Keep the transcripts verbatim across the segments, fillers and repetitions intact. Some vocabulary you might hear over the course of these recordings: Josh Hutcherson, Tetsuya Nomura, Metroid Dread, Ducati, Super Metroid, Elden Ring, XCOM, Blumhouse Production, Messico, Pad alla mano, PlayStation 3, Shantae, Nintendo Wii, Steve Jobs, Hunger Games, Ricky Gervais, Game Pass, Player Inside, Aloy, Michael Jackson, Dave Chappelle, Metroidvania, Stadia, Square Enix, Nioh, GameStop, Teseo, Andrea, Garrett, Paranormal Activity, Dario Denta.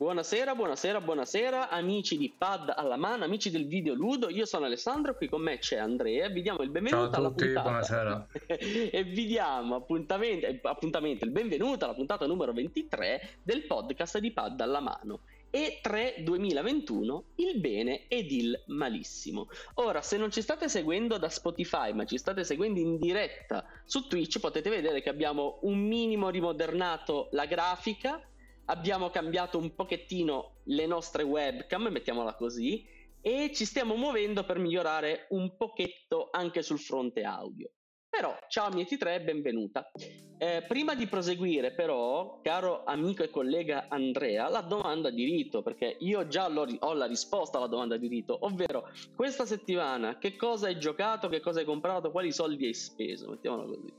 Buonasera, buonasera, buonasera amici di Pad alla mano, amici del video ludo. Io sono Alessandro, qui con me c'è Andrea. Vi diamo il benvenuto alla puntata. Ciao a tutti, buonasera. E vi diamo appuntamento, appuntamento, il benvenuto alla puntata numero ventitré del podcast di Pad alla mano. E tre duemilaventuno, il bene ed il malissimo. Ora, se non ci state seguendo da Spotify ma ci state seguendo in diretta su Twitch, potete vedere che abbiamo un minimo rimodernato la grafica, abbiamo cambiato un pochettino le nostre webcam, mettiamola così, e ci stiamo muovendo per migliorare un pochetto anche sul fronte audio. Però, ciao amici tre, benvenuta. Eh, prima di proseguire però, caro amico e collega Andrea, la domanda di rito, perché io già ho la risposta alla domanda di rito, ovvero questa settimana che cosa hai giocato, che cosa hai comprato, quali soldi hai speso, mettiamolo così.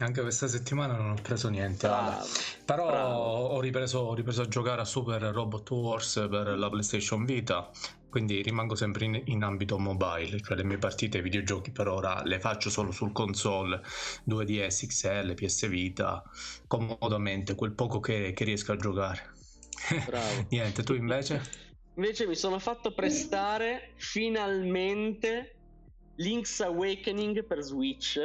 Anche questa settimana non ho preso niente, bravo, però bravo. Ho, ripreso, ho ripreso a giocare a Super Robot Wars per la PlayStation Vita. Quindi rimango sempre in, in ambito mobile, cioè le mie partite ai videogiochi per ora le faccio solo sul console due D S X L, P S Vita, comodamente, quel poco che, che riesco a giocare. Bravo. Niente, tu invece? Invece mi sono fatto prestare finalmente Link's Awakening per Switch.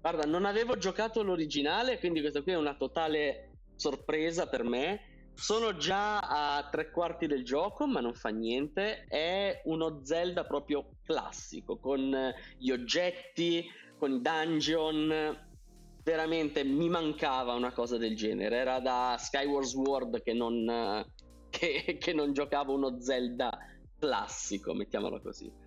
Guarda, non avevo giocato l'originale, quindi questa qui è una totale sorpresa per me. Sono già a tre quarti del gioco, ma non fa niente. È uno Zelda proprio classico, con gli oggetti, con i dungeon. Veramente mi mancava una cosa del genere. Era da Skyward Sword che non, che, che non giocavo uno Zelda classico, mettiamolo così.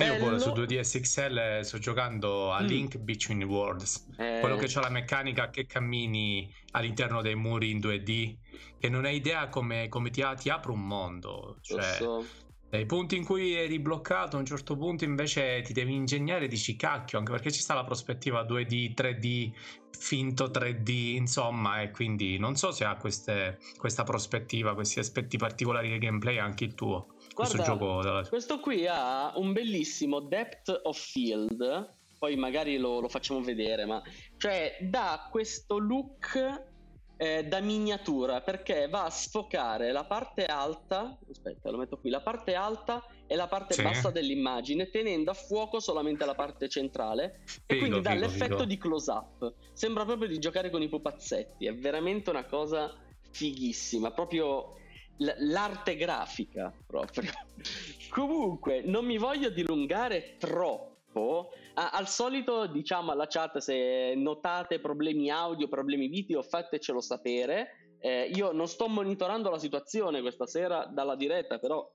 Io pure su due D S X L sto giocando a Link mm. Between Worlds, eh. quello che c'ha la meccanica che cammini all'interno dei muri in due D, che non hai idea come, come ti, ti apre un mondo, cioè so. dai punti in cui eri bloccato a un certo punto invece ti devi ingegnare e dici cacchio, anche perché ci sta la prospettiva due D, tre D, finto tre D, insomma, e quindi non so se ha queste, questa prospettiva, questi aspetti particolari del gameplay anche il tuo. Guarda, questo gioco della... questo qui ha un bellissimo depth of field, poi magari lo, lo facciamo vedere, ma cioè dà questo look eh, da miniatura, perché va a sfocare la parte alta, aspetta lo metto qui, la parte alta e la parte sì. bassa dell'immagine, tenendo a fuoco solamente la parte centrale, figo, e quindi dà figo, l'effetto figo. di close up, sembra proprio di giocare con i pupazzetti, è veramente una cosa fighissima, proprio... l'arte grafica proprio. Comunque non mi voglio dilungare troppo, ah, al solito diciamo alla chat se notate problemi audio, problemi video, fatecelo sapere. Eh, io non sto monitorando la situazione questa sera dalla diretta, però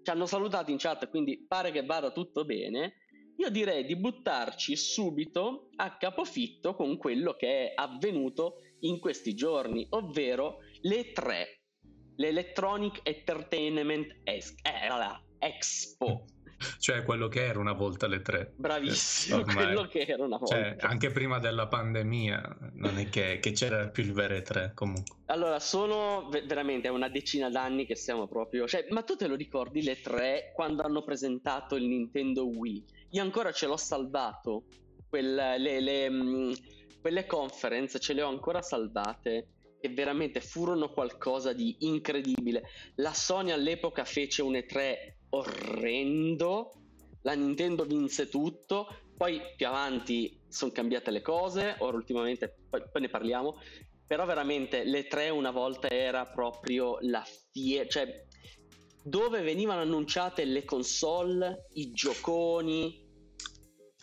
ci hanno salutato in chat, quindi pare che vada tutto bene. Io direi di buttarci subito a capofitto con quello che è avvenuto in questi giorni, ovvero le tre l'Electronic Entertainment Ex- eh, allora, Expo, cioè quello che era una volta le tre. Bravissimo, ormai. Quello che era una volta, cioè, anche prima della pandemia non è che, che c'era più il vero tre. Comunque allora sono veramente una decina d'anni che siamo proprio, cioè, ma tu te lo ricordi le tre quando hanno presentato il Nintendo Wii? Io ancora ce l'ho salvato Quel, le, le, mh, quelle conference ce le ho ancora salvate, che veramente furono qualcosa di incredibile. La Sony all'epoca fece un E tre orrendo, la Nintendo vinse tutto, poi più avanti sono cambiate le cose, ora ultimamente poi, poi ne parliamo, però veramente l'E tre una volta era proprio la fiera, cioè dove venivano annunciate le console, i gioconi.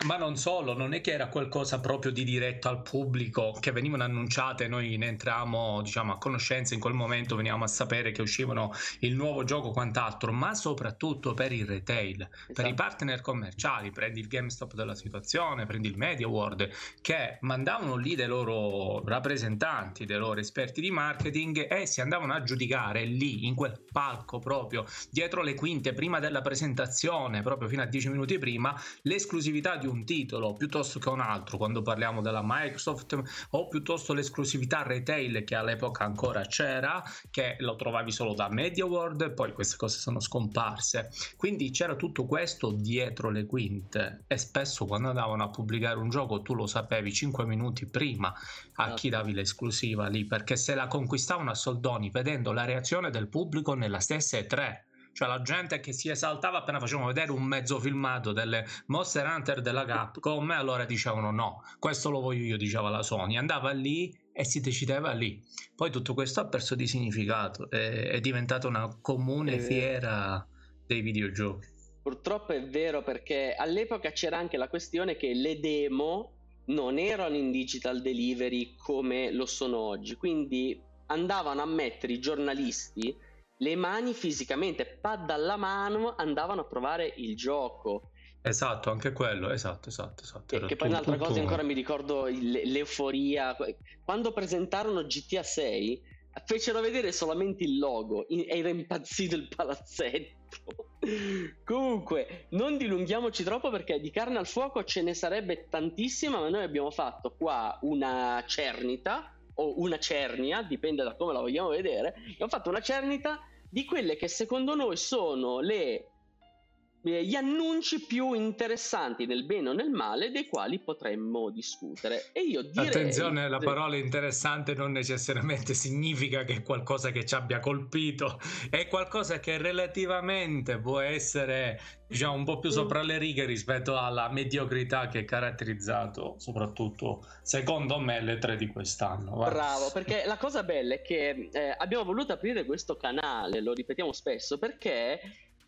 Ma non solo, non è che era qualcosa proprio di diretto al pubblico che venivano annunciate, noi ne entrammo diciamo a conoscenza in quel momento, venivamo a sapere che uscivano il nuovo gioco quant'altro, ma soprattutto per il retail, esatto. per i partner commerciali, prendi il GameStop della situazione, prendi il MediaWorld, che mandavano lì dei loro rappresentanti, dei loro esperti di marketing e si andavano a giudicare lì in quel palco proprio dietro le quinte prima della presentazione, proprio fino a dieci minuti prima, l'esclusività di un titolo piuttosto che un altro, quando parliamo della Microsoft, o piuttosto l'esclusività retail che all'epoca ancora c'era, che lo trovavi solo da MediaWorld, e poi queste cose sono scomparse. Quindi c'era tutto questo dietro le quinte, e spesso quando andavano a pubblicare un gioco tu lo sapevi cinque minuti prima a chi davi l'esclusiva lì, perché se la conquistavano a soldoni, vedendo la reazione del pubblico nella stessa E tre. Cioè la gente che si esaltava appena facevano vedere un mezzo filmato delle Monster Hunter della Capcom, e allora dicevano no, questo lo voglio io, diceva la Sony, andava lì e si decideva lì. Poi tutto questo ha perso di significato, è, è diventata una comune fiera dei videogiochi. Purtroppo è vero, perché all'epoca c'era anche la questione che le demo non erano in digital delivery come lo sono oggi, quindi andavano a mettere i giornalisti le mani fisicamente, pad alla mano, andavano a provare il gioco. Esatto, anche quello, esatto, esatto, esatto. Che, che poi un'altra cosa, tutto. Ancora mi ricordo l'euforia, quando presentarono G T A sei, fecero vedere solamente il logo, era impazzito il palazzetto. Comunque, non dilunghiamoci troppo, perché di carne al fuoco ce ne sarebbe tantissima, ma noi abbiamo fatto qua una cernita, o una cernia, dipende da come la vogliamo vedere, e ho fatto una cernita di quelle che secondo noi sono le, gli annunci più interessanti, nel bene o nel male, dei quali potremmo discutere. E io direi... Attenzione, la parola interessante non necessariamente significa che è qualcosa che ci abbia colpito, è qualcosa che relativamente può essere, diciamo, un po' più sopra le righe rispetto alla mediocrità che è caratterizzato soprattutto, secondo me, le tre di quest'anno. Guarda. Bravo, perché la cosa bella è che eh, abbiamo voluto aprire questo canale, lo ripetiamo spesso, perché...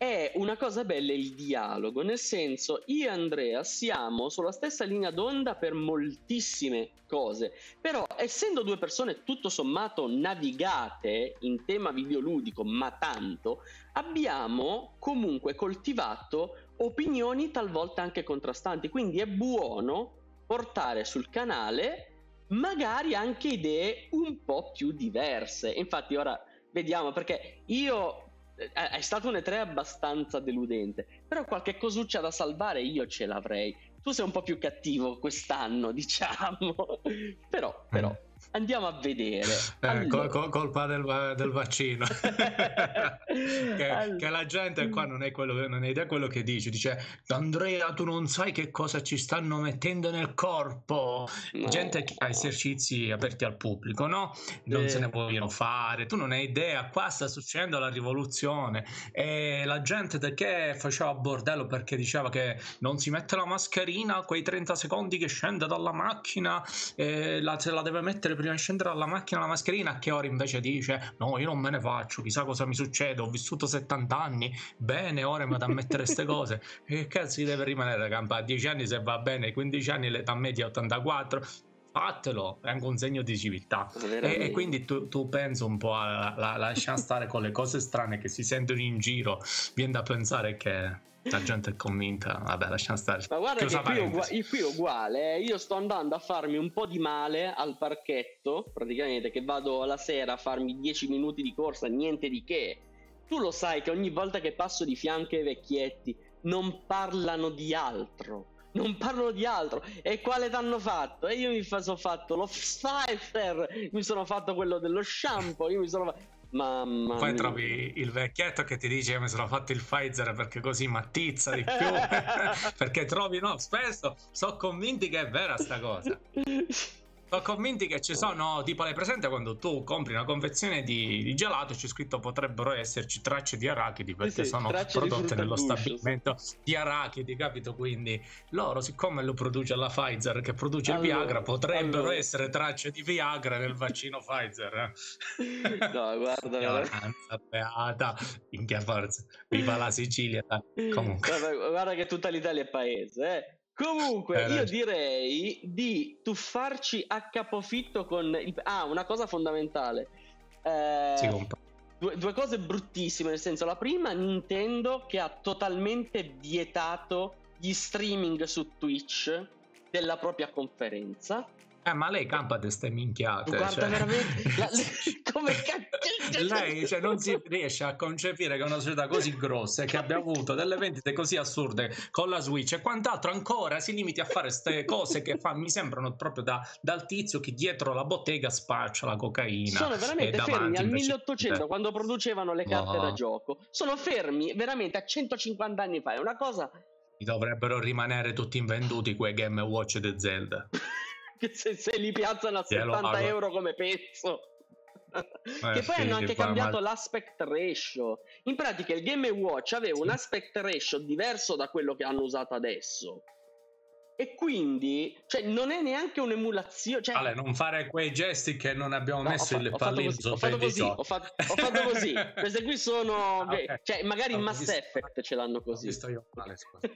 è una cosa bella il dialogo, nel senso io e Andrea siamo sulla stessa linea d'onda per moltissime cose, però essendo due persone tutto sommato navigate in tema videoludico, ma tanto, abbiamo comunque coltivato opinioni talvolta anche contrastanti, quindi è buono portare sul canale magari anche idee un po' più diverse. Infatti ora vediamo, perché io... è stato un E tre abbastanza deludente, però qualche cosuccia da salvare io ce l'avrei. Tu sei un po' più cattivo quest'anno, diciamo, però, però andiamo a vedere. Eh, allora. col, colpa del, del vaccino che, allora. Che la gente qua non è quello, non è idea quello che dice, dice Andrea tu non sai che cosa ci stanno mettendo nel corpo, no. Gente che ha esercizi aperti al pubblico, no? Non eh. se ne vogliono fare, tu non hai idea, qua sta succedendo la rivoluzione. E la gente che faceva bordello perché diceva che non si mette la mascherina quei trenta secondi che scende dalla macchina, eh, la, se la deve mettere prima di scendere alla macchina la mascherina, che ora invece dice no, io non me ne faccio, chissà cosa mi succede, ho vissuto settanta anni bene, ora mi vado a mettere queste cose. Che cazzo si deve rimanere campa a dieci anni se va bene, quindici anni l'età media ottantaquattro, fatelo, è anche un segno di civiltà. E, e quindi tu, tu pensa un po' a, a, a lasciare stare con le cose strane che si sentono in giro, viene da pensare che la gente è convinta, vabbè, lasciamo stare. Ma guarda che qui, ugua- qui è uguale, eh. Io sto andando a farmi un po' di male al parchetto, praticamente, che vado la sera a farmi dieci minuti di corsa, niente di che. Tu lo sai che ogni volta che passo di fianco ai vecchietti non parlano di altro, non parlano di altro. E quale t'hanno fatto? E io mi sono fatto lo Pfizer, mi sono fatto quello dello shampoo, io mi sono fatto... Mamma Poi mia. Trovi il vecchietto che ti dice mi sono fatto il Pfizer perché così mattizza di più. Perché trovi, no, spesso sono convinti che è vera sta cosa. Sono convinti che ci sono, tipo, l'hai presente quando tu compri una confezione di, di gelato, c'è scritto potrebbero esserci tracce di arachidi perché sì, sono prodotte nello stabilimento di arachidi, capito? Quindi loro, siccome lo produce la Pfizer che produce allora, il Viagra, potrebbero allora. essere tracce di Viagra nel vaccino Pfizer. No, guarda, ignoranza beata, minchia forza, viva la Sicilia. Comunque. Guarda, guarda che tutta l'Italia è paese, eh. Comunque io direi di tuffarci a capofitto con il... ah, una cosa fondamentale, eh, sì, due, due cose bruttissime, nel senso, la prima, Nintendo che ha totalmente vietato gli streaming su Twitch della propria conferenza. Eh, ma lei campa di ste minchiate, guarda, cioè... veramente la... come cacchio lei, cioè, non si riesce a concepire che una società così grossa, che abbia avuto delle vendite così assurde con la Switch e quant'altro, ancora si limiti a fare queste cose che fa, mi sembrano proprio da, dal tizio che dietro la bottega spaccia la cocaina. Sono veramente fermi al milleottocento, quando producevano le carte oh. da gioco. Sono fermi veramente a centocinquanta anni fa, è una cosa. Dovrebbero rimanere tutti invenduti quei Game Watch di Zelda. Se, se li piazzano a settanta euro come pezzo. Che eh, poi sì, hanno anche cambiato mal... l'aspect ratio. In pratica il Game Watch aveva sì. un aspect ratio diverso da quello che hanno usato adesso. E quindi, cioè, non è neanche un'emulazione, cioè... Ale, non fare quei gesti che non abbiamo no, messo il pallino sopra di ciò. Ho fatto così, ho fatto così. Queste qui sono ah, okay. beh, cioè magari in no, Mass visto... Effect ce l'hanno così. Ho visto io male, scusa.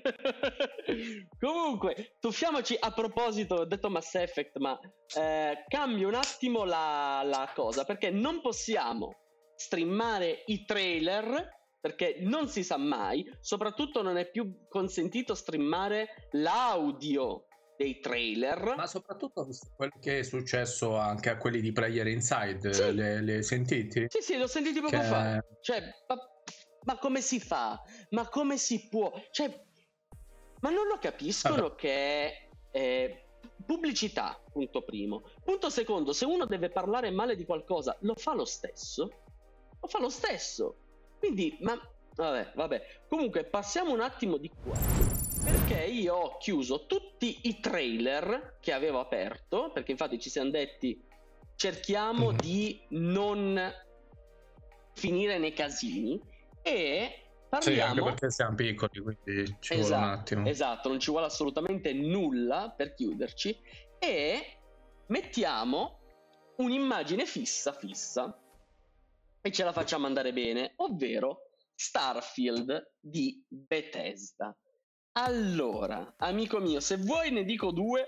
Comunque, tuffiamoci a proposito, ho detto Mass Effect, ma eh, cambio un attimo la, la cosa, perché non possiamo streamare i trailer, perché non si sa mai, soprattutto non è più consentito streamare l'audio dei trailer. Ma soprattutto quello che è successo anche a quelli di Player Inside, sì. le, le sentiti? Sì, sì, l'ho sentiti poco che... fa. Cioè, ma, ma come si fa? Ma come si può? Cioè, ma non lo capiscono. Vabbè. Che eh, pubblicità, punto primo. Punto secondo, se uno deve parlare male di qualcosa, lo fa lo stesso? Lo fa lo stesso. Quindi, ma vabbè, vabbè. Comunque, passiamo un attimo di qua, perché io ho chiuso tutti i trailer che avevo aperto, perché infatti ci siamo detti cerchiamo mm-hmm. di non finire nei casini e parliamo... Sì, anche perché siamo piccoli, quindi ci esatto, vuole un attimo. Esatto, non ci vuole assolutamente nulla per chiuderci e mettiamo un'immagine fissa fissa. E ce la facciamo andare bene, ovvero Starfield di Bethesda. Allora, amico mio, se vuoi ne dico due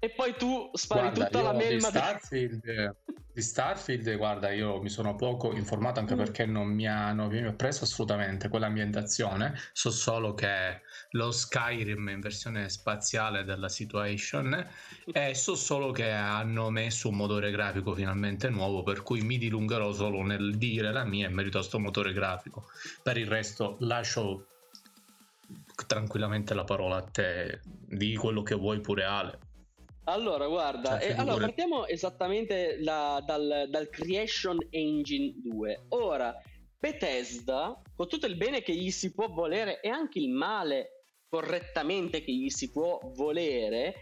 e poi tu spari guarda, tutta la melma di Starfield. Di... di Starfield, guarda, io mi sono poco informato anche mm. perché non mi hanno mi ha preso assolutamente quell'ambientazione. So solo che lo Skyrim in versione spaziale della situation e so solo che hanno messo un motore grafico finalmente nuovo, per cui mi dilungherò solo nel dire la mia in merito a sto motore grafico. Per il resto lascio tranquillamente la parola a te, di quello che vuoi pure Ale. Allora guarda, eh, allora, partiamo esattamente da, dal, dal Creation Engine due. Ora, Bethesda, con tutto il bene che gli si può volere e anche il male correttamente che gli si può volere,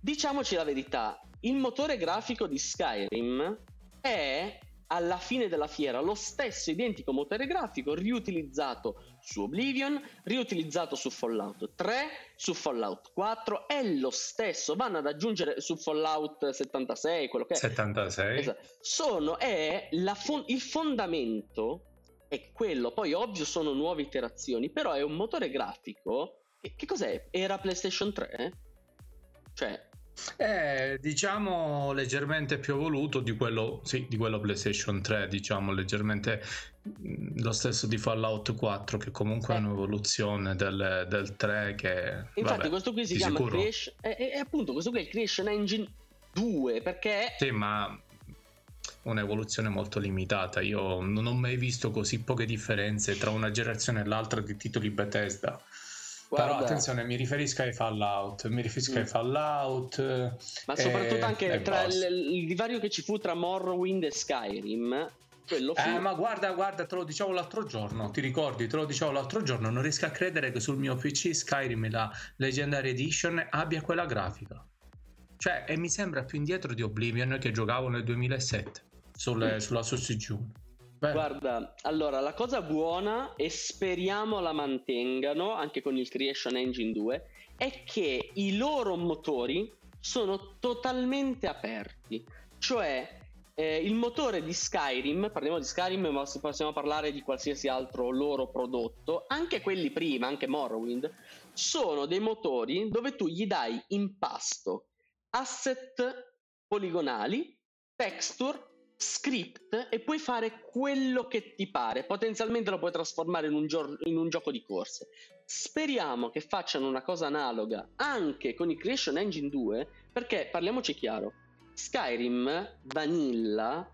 diciamoci la verità, il motore grafico di Skyrim è alla fine della fiera lo stesso identico motore grafico riutilizzato su Oblivion, riutilizzato su Fallout tre, su Fallout quattro, è lo stesso, vanno ad aggiungere su Fallout settantasei, quello che è settantasei. Esatto. Sono è la fon- il fondamento è quello, poi ovvio sono nuove iterazioni, però è un motore grafico che, che cos'è? Era PlayStation tre? Cioè Eh, diciamo leggermente più evoluto di quello, sì, di quello PlayStation tre, diciamo leggermente lo stesso di Fallout quattro, che comunque eh. è un'evoluzione del, del tre che, infatti vabbè, questo qui si chiama Creation, è, è, è appunto questo qui è il Creation Engine due, perché sì, ma un'evoluzione molto limitata. Io non ho mai visto così poche differenze tra una generazione e l'altra di titoli Bethesda. Guarda. Però attenzione, mi riferisco ai Fallout, mi riferisco mm. ai Fallout, ma e... soprattutto anche tra il, il divario che ci fu tra Morrowind e Skyrim. Quello fu... Eh, ma guarda, guarda, te lo dicevo l'altro giorno, ti ricordi? Te lo dicevo l'altro giorno, non riesco a credere che sul mio P C Skyrim la Legendary Edition abbia quella grafica. Cioè, e mi sembra più indietro di Oblivion che giocavo nel duemilasette sulle, mm. sulla Source June. Bene. Guarda, allora la cosa buona, e speriamo la mantengano anche con il Creation Engine due, è che i loro motori sono totalmente aperti. Cioè eh, il motore di Skyrim, parliamo di Skyrim ma possiamo parlare di qualsiasi altro loro prodotto, anche quelli prima, anche Morrowind, sono dei motori dove tu gli dai in pasto asset poligonali, texture, script, e puoi fare quello che ti pare, potenzialmente lo puoi trasformare in un, gio- in un gioco di corse. Speriamo che facciano una cosa analoga anche con il Creation Engine due, perché parliamoci chiaro, Skyrim Vanilla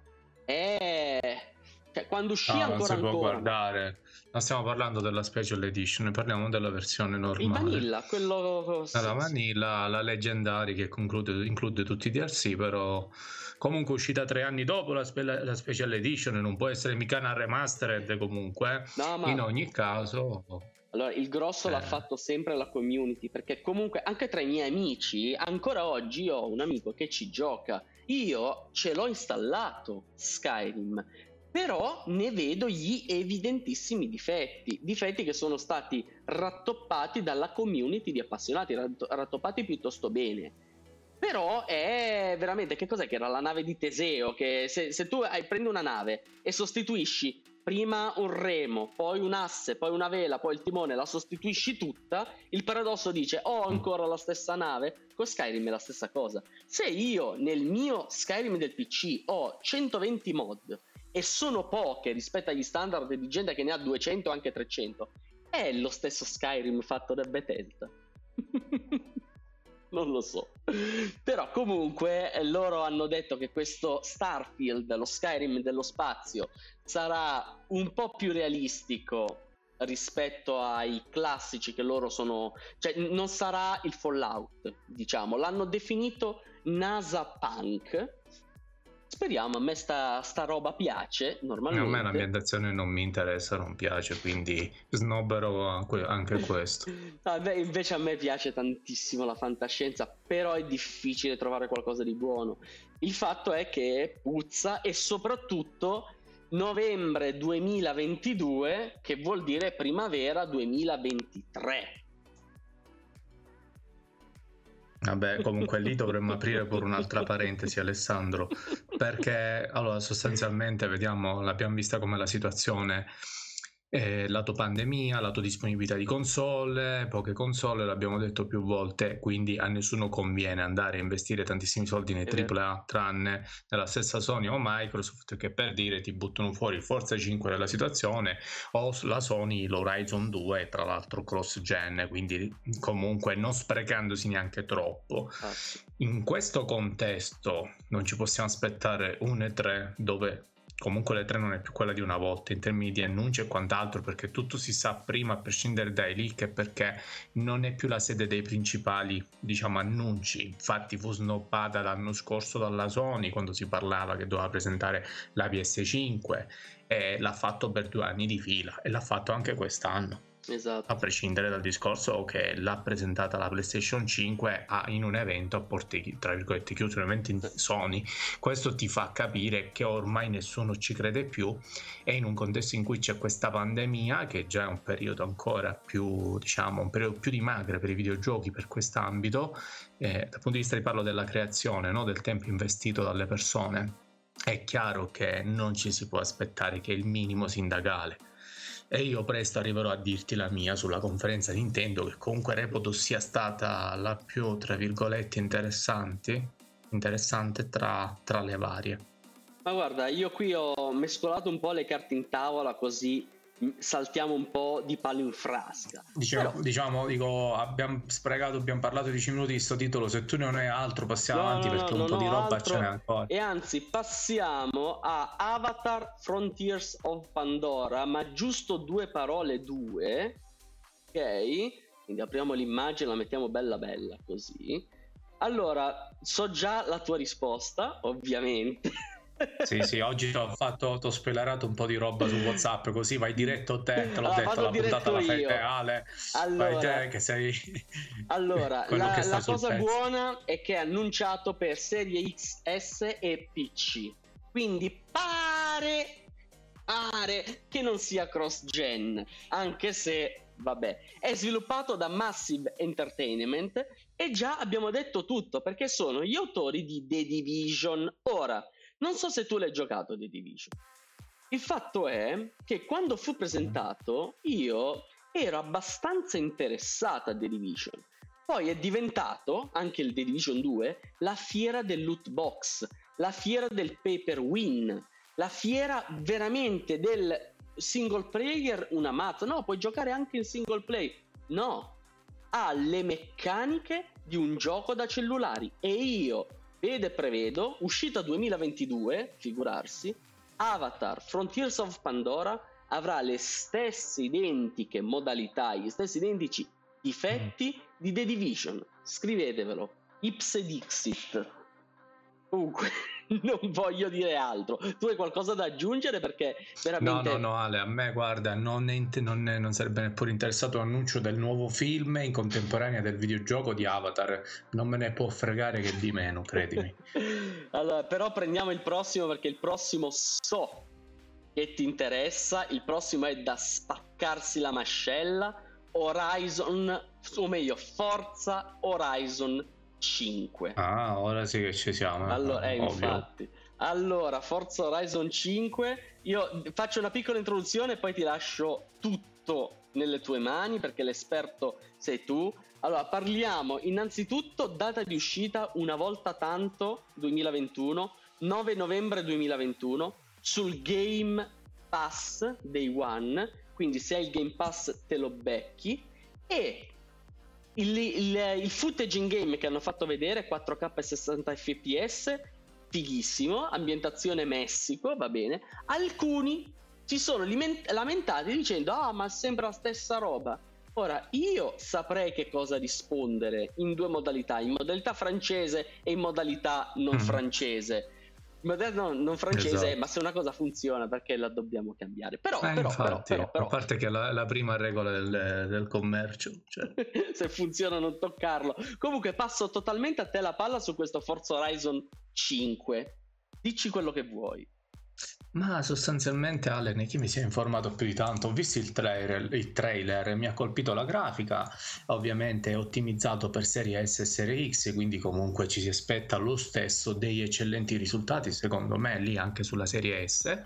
è Cioè, quando uscì no, ancora non si può ancora guardare. Non stiamo parlando della special edition, parliamo della versione normale. Il vanilla, quello la vanilla, la leggendaria che conclude, include tutti i D L C, però comunque uscita tre anni dopo la, spe- la special edition, non può essere mica una remastered comunque. No, ma in ogni caso allora il grosso eh. l'ha fatto sempre la community, perché comunque anche tra i miei amici ancora oggi ho un amico che ci gioca. Io ce l'ho installato Skyrim, però ne vedo gli evidentissimi difetti, difetti che sono stati rattoppati dalla community di appassionati, rattoppati piuttosto bene. Però è veramente, che cos'è che era la nave di Teseo? Che se, se tu hai, prendi una nave e sostituisci prima un remo, poi un asse, poi una vela, poi il timone, la sostituisci tutta, il paradosso dice ho ancora la stessa nave. Con Skyrim è la stessa cosa. Se io nel mio Skyrim del P C ho centoventi mod, e sono poche rispetto agli standard di gente che ne ha duecento o anche trecento, è lo stesso Skyrim fatto da Bethesda. Non lo so. Però comunque loro hanno detto che questo Starfield, lo Skyrim dello spazio, sarà un po' più realistico rispetto ai classici che loro sono, cioè non sarà il Fallout, diciamo. L'hanno definito NASA Punk. Speriamo, a me sta, sta roba piace normalmente. A me l'ambientazione non mi interessa, non piace, quindi snobberò anche questo. Ah, beh, invece a me piace tantissimo la fantascienza, però è difficile trovare qualcosa di buono. Il fatto è che puzza, e soprattutto novembre duemilaventidue, che vuol dire primavera duemilaventitré. Vabbè, comunque lì dovremmo aprire pure un'altra parentesi, Alessandro, perché allora sostanzialmente vediamo, l'abbiamo vista come la situazione eh, lato pandemia, lato disponibilità di console, poche console, l'abbiamo detto più volte, quindi a nessuno conviene andare a investire tantissimi soldi nei tripla A, tranne nella stessa Sony o Microsoft, che per dire ti buttano fuori il Forza cinque della situazione, o la Sony l'Horizon due, tra l'altro cross gen, quindi comunque non sprecandosi neanche troppo. Ah, sì. In questo contesto non ci possiamo aspettare un E tre dove comunque l'E tre non è più quella di una volta in termini di annunci e quant'altro, perché tutto si sa prima a prescindere dai leak, perché non è più la sede dei principali, diciamo, annunci. Infatti fu snobbata l'anno scorso dalla Sony quando si parlava che doveva presentare la P S cinque, e l'ha fatto per due anni di fila e l'ha fatto anche quest'anno. Esatto. A prescindere dal discorso che l'ha presentata la PlayStation cinque a, in un evento a porte, tra virgolette, chiuso, un evento in Sony. Questo ti fa capire che ormai nessuno ci crede più, e in un contesto in cui c'è questa pandemia, che già è un periodo ancora più, diciamo, un periodo più di magra per i videogiochi, per quest'ambito, eh, dal punto di vista, parlo della creazione, no? Del tempo investito dalle persone, è chiaro che non ci si può aspettare che il minimo sindacale. E io presto arriverò a dirti la mia sulla conferenza Nintendo, che comunque reputo sia stata la più, tra virgolette, interessante, interessante tra, tra le varie. Ma guarda, io qui ho mescolato un po' le carte in tavola, così saltiamo un po' di palo in frasca. Diciamo, Però... diciamo dico, abbiamo sprecato, abbiamo parlato dieci minuti di sto titolo, se tu non hai altro passiamo no, avanti no, perché no, un no, po' no, di roba altro... ce n'è ancora. E anzi, passiamo a Avatar Frontiers of Pandora, ma giusto due parole, due, ok? Quindi apriamo l'immagine, la mettiamo bella bella così. Allora, so già la tua risposta, ovviamente. Sì, sì, oggi ti ho fatto, t'ho spoilerato un po' di roba su WhatsApp, così vai diretto te, te l'ho allora, detto, la puntata alla fette Ale, allora, vai te che sei allora, la, che la cosa pezzo. Buona è che è annunciato per serie X S e P C, quindi pare, pare che non sia cross-gen, anche se, vabbè, è sviluppato da Massive Entertainment, e già abbiamo detto tutto, perché sono gli autori di The Division. Ora, non so se tu l'hai giocato The Division. Il fatto è che quando fu presentato io ero abbastanza interessata a The Division. Poi è diventato, anche il The Division due, la fiera del loot box, la fiera del pay per win, la fiera veramente del single player una mazza. No, puoi giocare anche in single play. No, ha le meccaniche di un gioco da cellulari, e io... vede e prevedo, uscita duemilaventidue, figurarsi, Avatar Frontiers of Pandora avrà le stesse identiche modalità, gli stessi identici difetti mm. di The Division. Scrivetevelo, ipse dixit. Comunque, non voglio dire altro. Tu hai qualcosa da aggiungere? Perché veramente... No, no, no, Ale, a me, guarda, non, è inter- non, è, non sarebbe neppure interessato l'annuncio del nuovo film in contemporanea del videogioco di Avatar. Non me ne può fregare che di meno, credimi. Allora, però prendiamo il prossimo, perché il prossimo so che ti interessa. Il prossimo è da spaccarsi la mascella. Horizon, o meglio Forza Horizon cinque. Ah, ora sì che ci siamo. Allora, eh, infatti. Allora, Forza Horizon cinque. Io faccio una piccola introduzione e poi ti lascio tutto nelle tue mani, perché l'esperto sei tu. Allora, parliamo innanzitutto data di uscita, una volta tanto, duemilaventuno, nove novembre duemilaventuno, sul Game Pass Day One. Quindi se hai il Game Pass te lo becchi. E il, il, il footage in game che hanno fatto vedere, quattro K e sessanta F P S, fighissimo, ambientazione Messico, va bene. Alcuni si sono liment- lamentati dicendo ah, ma sembra la stessa roba. Ora, io saprei che cosa rispondere in due modalità, in modalità francese e in modalità non francese. No, non francese, esatto. Ma se una cosa funziona, perché la dobbiamo cambiare? Però, eh, però, infatti, però, però, però. A parte che è la, la prima regola del, del commercio, cioè. Se funziona non toccarlo. Comunque passo totalmente a te la palla su questo Forza Horizon cinque. Dici quello che vuoi. Ma sostanzialmente, Ale, ne chi mi si è informato più di tanto, ho visto il trailer, il trailer mi ha colpito la grafica, ovviamente è ottimizzato per serie S e serie X, quindi comunque ci si aspetta lo stesso degli eccellenti risultati, secondo me, lì anche sulla serie S,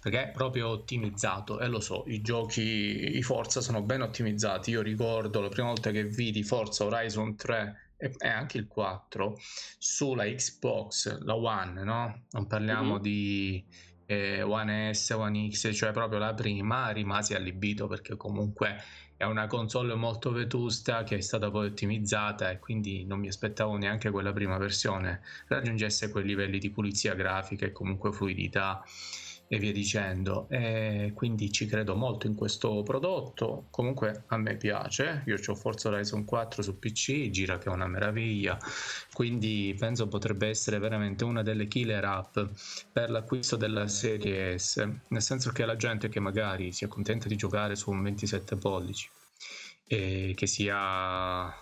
perché è proprio ottimizzato. E lo so, i giochi, i Forza sono ben ottimizzati. Io ricordo la prima volta che vidi Forza Horizon tre e anche il quattro sulla Xbox, la One, no? Non parliamo mm-hmm. di eh, One S, One X, cioè proprio la prima, rimasi allibito, perché comunque è una console molto vetusta che è stata poi ottimizzata, e quindi non mi aspettavo neanche quella prima versione raggiungesse quei livelli di pulizia grafica e comunque fluidità e via dicendo. E quindi ci credo molto in questo prodotto. Comunque a me piace, io ho Forza Horizon quattro su P C, gira che è una meraviglia, quindi penso potrebbe essere veramente una delle killer app per l'acquisto della serie S, nel senso che la gente che magari si accontenta di giocare su un ventisette pollici e che sia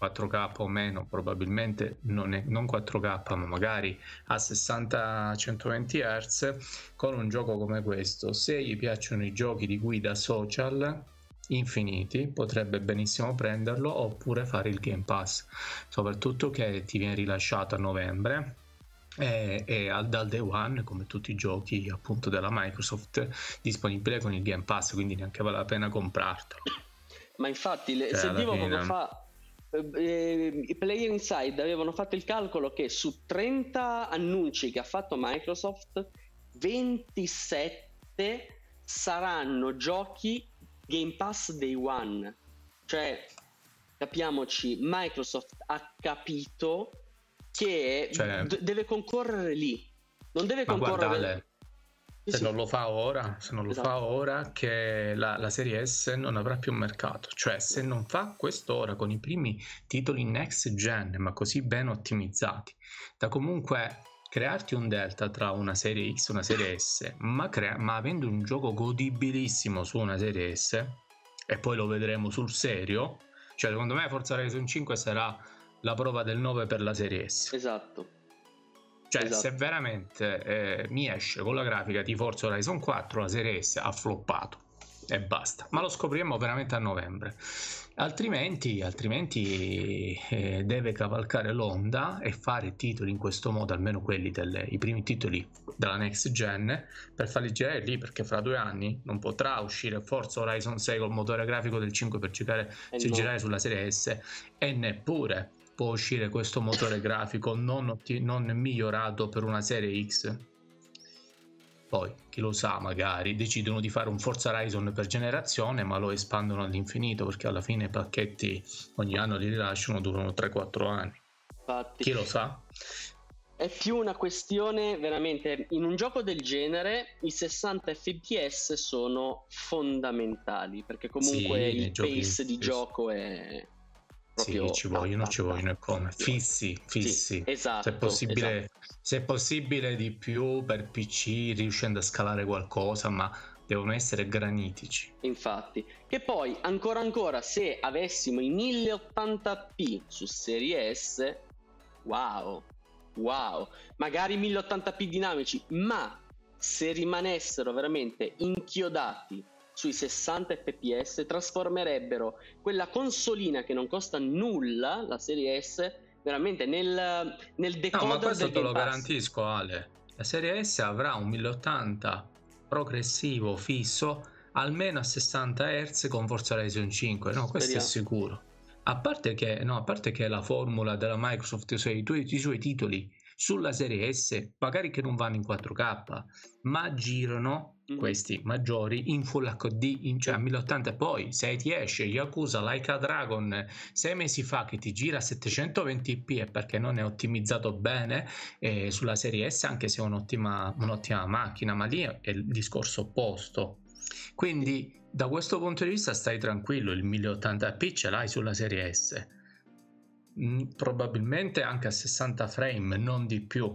quattro K o meno, probabilmente non, è, non quattro K, ma magari a sessanta centoventi hertz, con un gioco come questo, se gli piacciono i giochi di guida social infiniti, potrebbe benissimo prenderlo, oppure fare il Game Pass, soprattutto che ti viene rilasciato a novembre e, e al dal day one, come tutti i giochi appunto della Microsoft, disponibile con il Game Pass, quindi neanche vale la pena comprartelo. Ma infatti le, cioè, sentivo poco fa i Player Inside avevano fatto il calcolo che su trenta annunci che ha fatto Microsoft, ventisette saranno giochi Game Pass Day One. Cioè, capiamoci, Microsoft ha capito che cioè... d- deve concorrere lì, non deve Ma concorrere guardale. Se sì. non lo fa ora, se non lo esatto. fa ora, che la, la serie S non avrà più mercato. Cioè, se non fa quest'ora con i primi titoli next gen, ma così ben ottimizzati, da comunque crearti un delta tra una serie X e una serie S, ma, crea- ma avendo un gioco godibilissimo su una serie S, e poi lo vedremo sul serio. Cioè, secondo me Forza Horizon cinque sarà la prova del nove per la serie S. Esatto. Cioè, esatto. se veramente eh, mi esce con la grafica di Forza Horizon quattro, la serie S ha floppato e basta. Ma lo scopriremo veramente a novembre. Altrimenti, altrimenti eh, deve cavalcare l'onda e fare titoli in questo modo, almeno quelli delle, i primi titoli della next gen, per farli girare lì, perché fra due anni non potrà uscire Forza Horizon sei col motore grafico del cinque per girare, se girare sulla serie S, e neppure può uscire questo motore grafico non, otti- non migliorato per una serie X. Poi chi lo sa, magari decidono di fare un Forza Horizon per generazione, ma lo espandono all'infinito, perché alla fine i pacchetti ogni anno li rilasciano, durano tre quattro anni. Infatti. Chi lo sa? è più una questione veramente, in un gioco del genere i sessanta F P S sono fondamentali, perché comunque sì, il pace di gioco è proprio sì, ci vogliono, ci vogliono e come fissi, fissi. Sì, esatto, se è possibile, esatto. Se è possibile di più per P C, riuscendo a scalare qualcosa, ma devono essere granitici. Infatti, che poi ancora ancora se avessimo i mille ottanta p su Serie S, wow. Wow, magari mille ottanta p dinamici, ma se rimanessero veramente inchiodati sui sessanta F P S trasformerebbero quella consolina che non costa nulla, la Serie S, veramente nel, nel decoder. No, ma questo te lo garantisco, Ale. La Serie S avrà un mille ottanta progressivo fisso almeno a sessanta hertz con Forza Horizon cinque, no? Questo speriamo. È sicuro. A parte che no, a parte che la formula della Microsoft sui suoi, i suoi titoli sulla Serie S, magari che non vanno in quattro K, ma girano mm. questi maggiori in Full H D, in, cioè a mille ottanta. Poi se ti esce Yakuza Like a Dragon sei mesi fa che ti gira a settecentoventi p è perché non è ottimizzato bene eh, sulla Serie S, anche se è un'ottima, un'ottima macchina, ma lì è il discorso opposto. Quindi da questo punto di vista stai tranquillo, il mille ottanta p ce l'hai sulla Serie S, probabilmente anche a sessanta frame, non di più,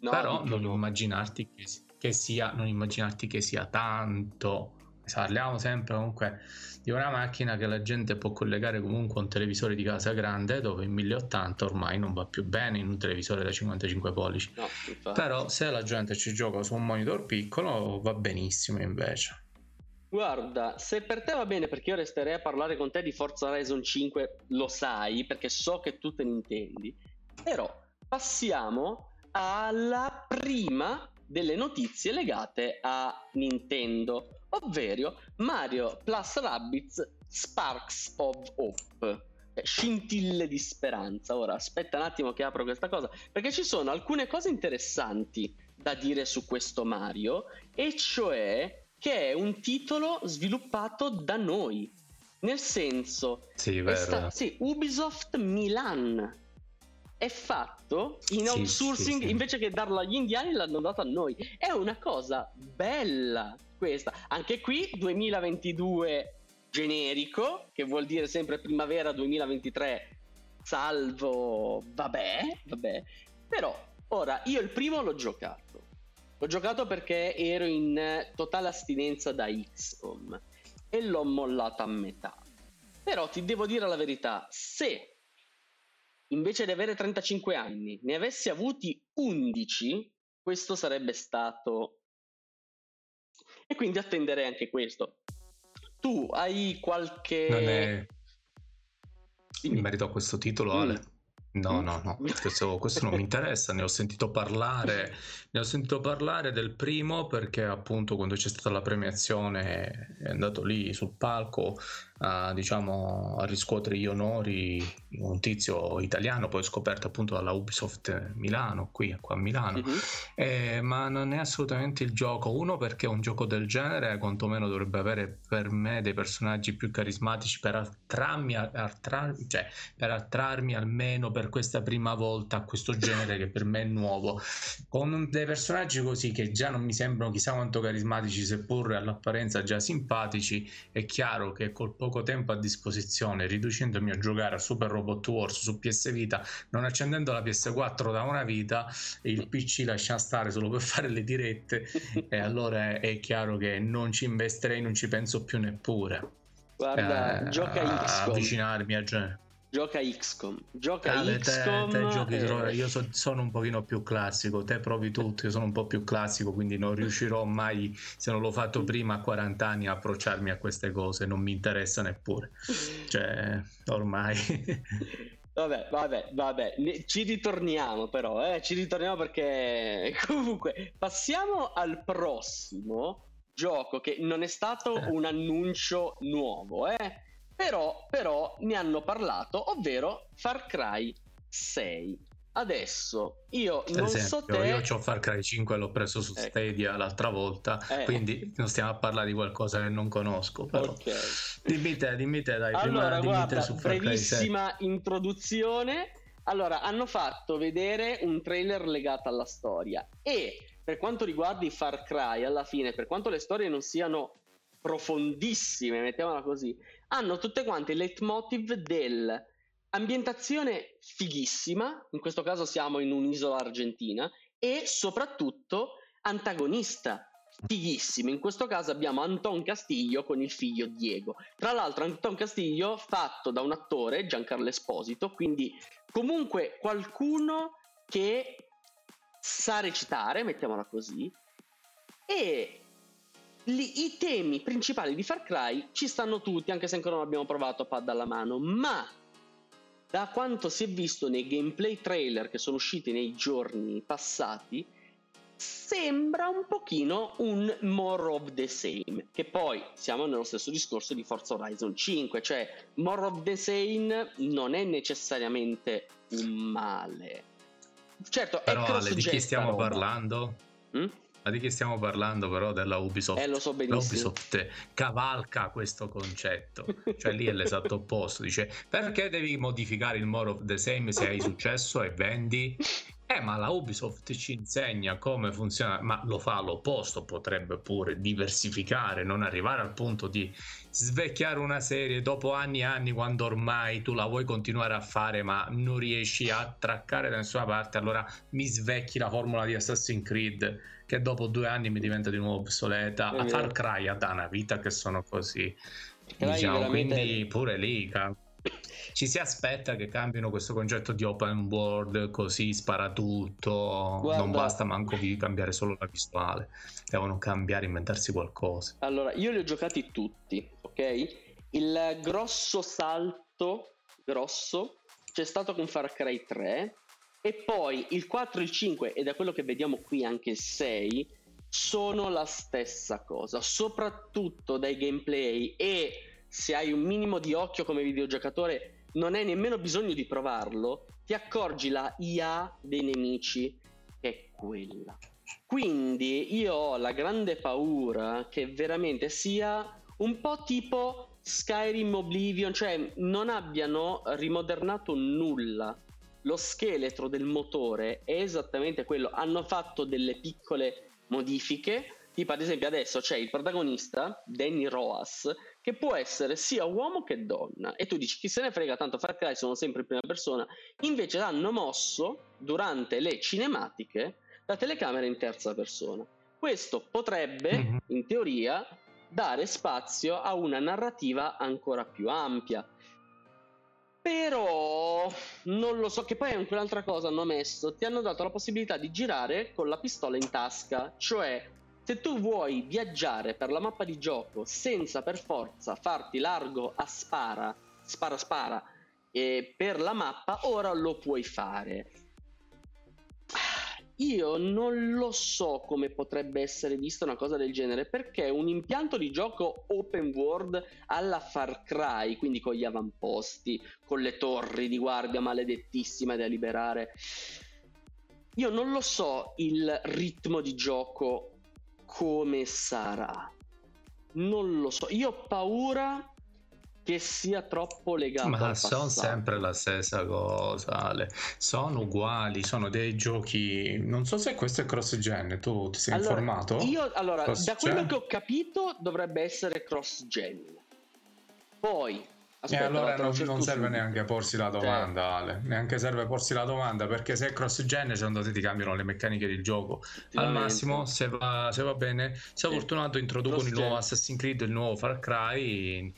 no, però di più non no. immaginarti che, che sia non immaginarti che sia tanto. Parliamo sempre comunque di una macchina che la gente può collegare comunque a un televisore di casa grande, dove il mille ottanta ormai non va più bene in un televisore da cinquantacinque pollici, no, però se la gente ci gioca su un monitor piccolo va benissimo invece. Guarda, se per te va bene, perché io resterei a parlare con te di Forza Horizon cinque, lo sai, perché so che tu te ne intendi, però passiamo alla prima delle notizie legate a Nintendo, ovvero Mario plus Rabbids Sparks of Hope, scintille di speranza. Ora, aspetta un attimo che apro questa cosa, perché ci sono alcune cose interessanti da dire su questo Mario, e cioè che è un titolo sviluppato da noi, nel senso sì, è sta- sì, Ubisoft Milan è fatto in outsourcing, sì, sì, sì. invece che darlo agli indiani l'hanno dato a noi, è una cosa bella questa. Anche qui duemilaventidue generico, che vuol dire sempre primavera duemilaventitré, salvo vabbè, vabbè. Però ora io il primo l'ho giocato. L'ho giocato perché ero in totale astinenza da X COM e l'ho mollata a metà. Però ti devo dire la verità, se invece di avere trentacinque anni ne avessi avuti undici, questo sarebbe stato... E quindi attenderei anche questo. Tu hai qualche... Non è... In merito a questo titolo, Ale... Mm. No, no, no, questo, questo non mi interessa, ne ho sentito parlare, ne ho sentito parlare del primo perché appunto quando c'è stata la premiazione è andato lì sul palco a, diciamo, a riscuotere gli onori un tizio italiano, poi scoperto appunto dalla Ubisoft Milano, qui qua a Milano, mm-hmm. eh, ma non è assolutamente il gioco, uno perché un gioco del genere quantomeno dovrebbe avere per me dei personaggi più carismatici per attrarmi, attrarmi cioè per attrarmi almeno per questa prima volta a questo genere che per me è nuovo, con dei personaggi così che già non mi sembrano chissà quanto carismatici, seppur all'apparenza già simpatici. È chiaro che col poco tempo a disposizione, riducendomi a giocare a Super Robot Wars su P S Vita, non accendendo la P S quattro da una vita, il P C lascia stare solo per fare le dirette, e allora è chiaro che non ci investirei, non ci penso più neppure. Guarda, eh, gioca X COM, avvicinarmi a genere. Gioca X COM, gioca Ale, X COM te, te giochi, eh. Io so, sono un pochino più classico, te provi tutto, io sono un po' più classico, quindi non riuscirò mai, se non l'ho fatto prima a quaranta anni, a approcciarmi a queste cose, non mi interessa neppure, cioè ormai. Vabbè, vabbè, vabbè, ci ritorniamo però, eh? ci ritorniamo perché comunque passiamo al prossimo gioco che non è stato eh. un annuncio nuovo, eh? Però, però ne hanno parlato, ovvero Far Cry sei. Adesso io non esempio, so te. Io c'ho Far Cry cinque, l'ho preso su ecco. Stadia l'altra volta, eh. quindi non stiamo a parlare di qualcosa che non conosco. Però. Okay. Dimmi te, dimmi te, dai. Allora, prima guarda, dimmi te su Far Cry sei. Brevissima introduzione. Allora, hanno fatto vedere un trailer legato alla storia, e per quanto riguarda i Far Cry, alla fine, per quanto le storie non siano profondissime, mettiamola così, hanno tutte quante il leitmotiv del ambientazione fighissima, in questo caso siamo in un'isola argentina, e soprattutto antagonista fighissimo, in questo caso abbiamo Anton Castillo con il figlio Diego, tra l'altro Anton Castillo fatto da un attore, Giancarlo Esposito, quindi comunque qualcuno che sa recitare, mettiamola così, e li, i temi principali di Far Cry ci stanno tutti, anche se ancora non abbiamo provato Pad alla mano, ma da quanto si è visto nei gameplay trailer che sono usciti nei giorni passati, sembra un pochino un more of the same, che poi siamo nello stesso discorso di Forza Horizon cinque, cioè more of the same non è necessariamente un male. Certo, però, è Ale, di chi stiamo roba. parlando? Mm? Ma di chi stiamo parlando però? Della Ubisoft. Eh, lo so benissimo. La Ubisoft cavalca questo concetto, cioè lì è l'esatto opposto, dice perché devi modificare il more of the same se hai successo e vendi? Eh, ma la Ubisoft ci insegna come funziona, ma lo fa all'opposto, potrebbe pure diversificare, non arrivare al punto di svecchiare una serie dopo anni e anni quando ormai tu la vuoi continuare a fare ma non riesci a traccare da nessuna parte. Allora mi svecchi la formula di Assassin's Creed che dopo due anni mi diventa di nuovo obsoleta, a Far Cry a dà una vita che sono così, diciamo, veramente... quindi pure lì ci si aspetta che cambino questo concetto di open world così sparatutto. Guarda, non basta manco di cambiare solo la visuale, devono cambiare, inventarsi qualcosa. Allora, io li ho giocati tutti, ok? Il grosso salto grosso c'è stato con Far Cry tre, e poi il quattro, il cinque e da quello che vediamo qui anche il sei sono la stessa cosa, soprattutto dai gameplay, e se hai un minimo di occhio come videogiocatore non hai nemmeno bisogno di provarlo, ti accorgi la I A dei nemici che è quella. Quindi io ho la grande paura che veramente sia un po' tipo Skyrim, Oblivion, cioè non abbiano rimodernato nulla, lo scheletro del motore è esattamente quello, hanno fatto delle piccole modifiche. Tipo ad esempio adesso c'è il protagonista Danny Roas che può essere sia uomo che donna, e tu dici chi se ne frega, tanto Far Cry sono sempre in prima persona, invece l'hanno mosso durante le cinematiche la telecamera in terza persona. Questo potrebbe in teoria dare spazio a una narrativa ancora più ampia, però non lo so, che poi è anche un'altra cosa hanno messo, ti hanno dato la possibilità di girare con la pistola in tasca, cioè se tu vuoi viaggiare per la mappa di gioco senza per forza farti largo a spara, spara spara, e per la mappa ora lo puoi fare. Io non lo so come potrebbe essere vista una cosa del genere, perché un impianto di gioco open world alla Far Cry, quindi con gli avamposti, con le torri di guardia maledettissime da liberare, io non lo so il ritmo di gioco come sarà, non lo so, io ho paura che sia troppo legato ma al passato. Sono sempre la stessa cosa, Ale. Sono uguali, sono dei giochi, non so se questo è cross gen, tu ti sei allora, informato? Io allora cross da quello gen? Che ho capito dovrebbe essere cross gen, poi aspetta, e allora non, non serve neanche a porsi la domanda, eh. Ale, neanche serve a porsi la domanda, perché se è cross gen secondo te ti cambiano le meccaniche del gioco al massimo, se va, se va bene, se sì. fortunato introducono il nuovo Assassin's Creed, il nuovo Far Cry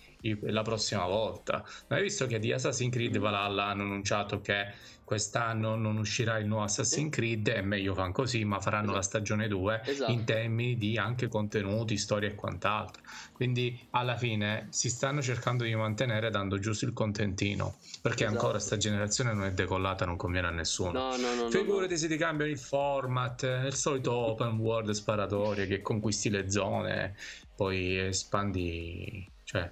la prossima volta. Ma hai visto che di Assassin's Creed Valhalla hanno annunciato che quest'anno non uscirà il nuovo Assassin's Creed, e meglio fan così, ma faranno esatto. la stagione due esatto. in termini di anche contenuti, storia e quant'altro, quindi alla fine si stanno cercando di mantenere dando giusto il contentino, perché esatto. ancora sta generazione non è decollata, non conviene a nessuno. No, no, no, figurati no, no. se ti cambiano il format, il solito open world sparatoria che conquisti le zone poi espandi, cioè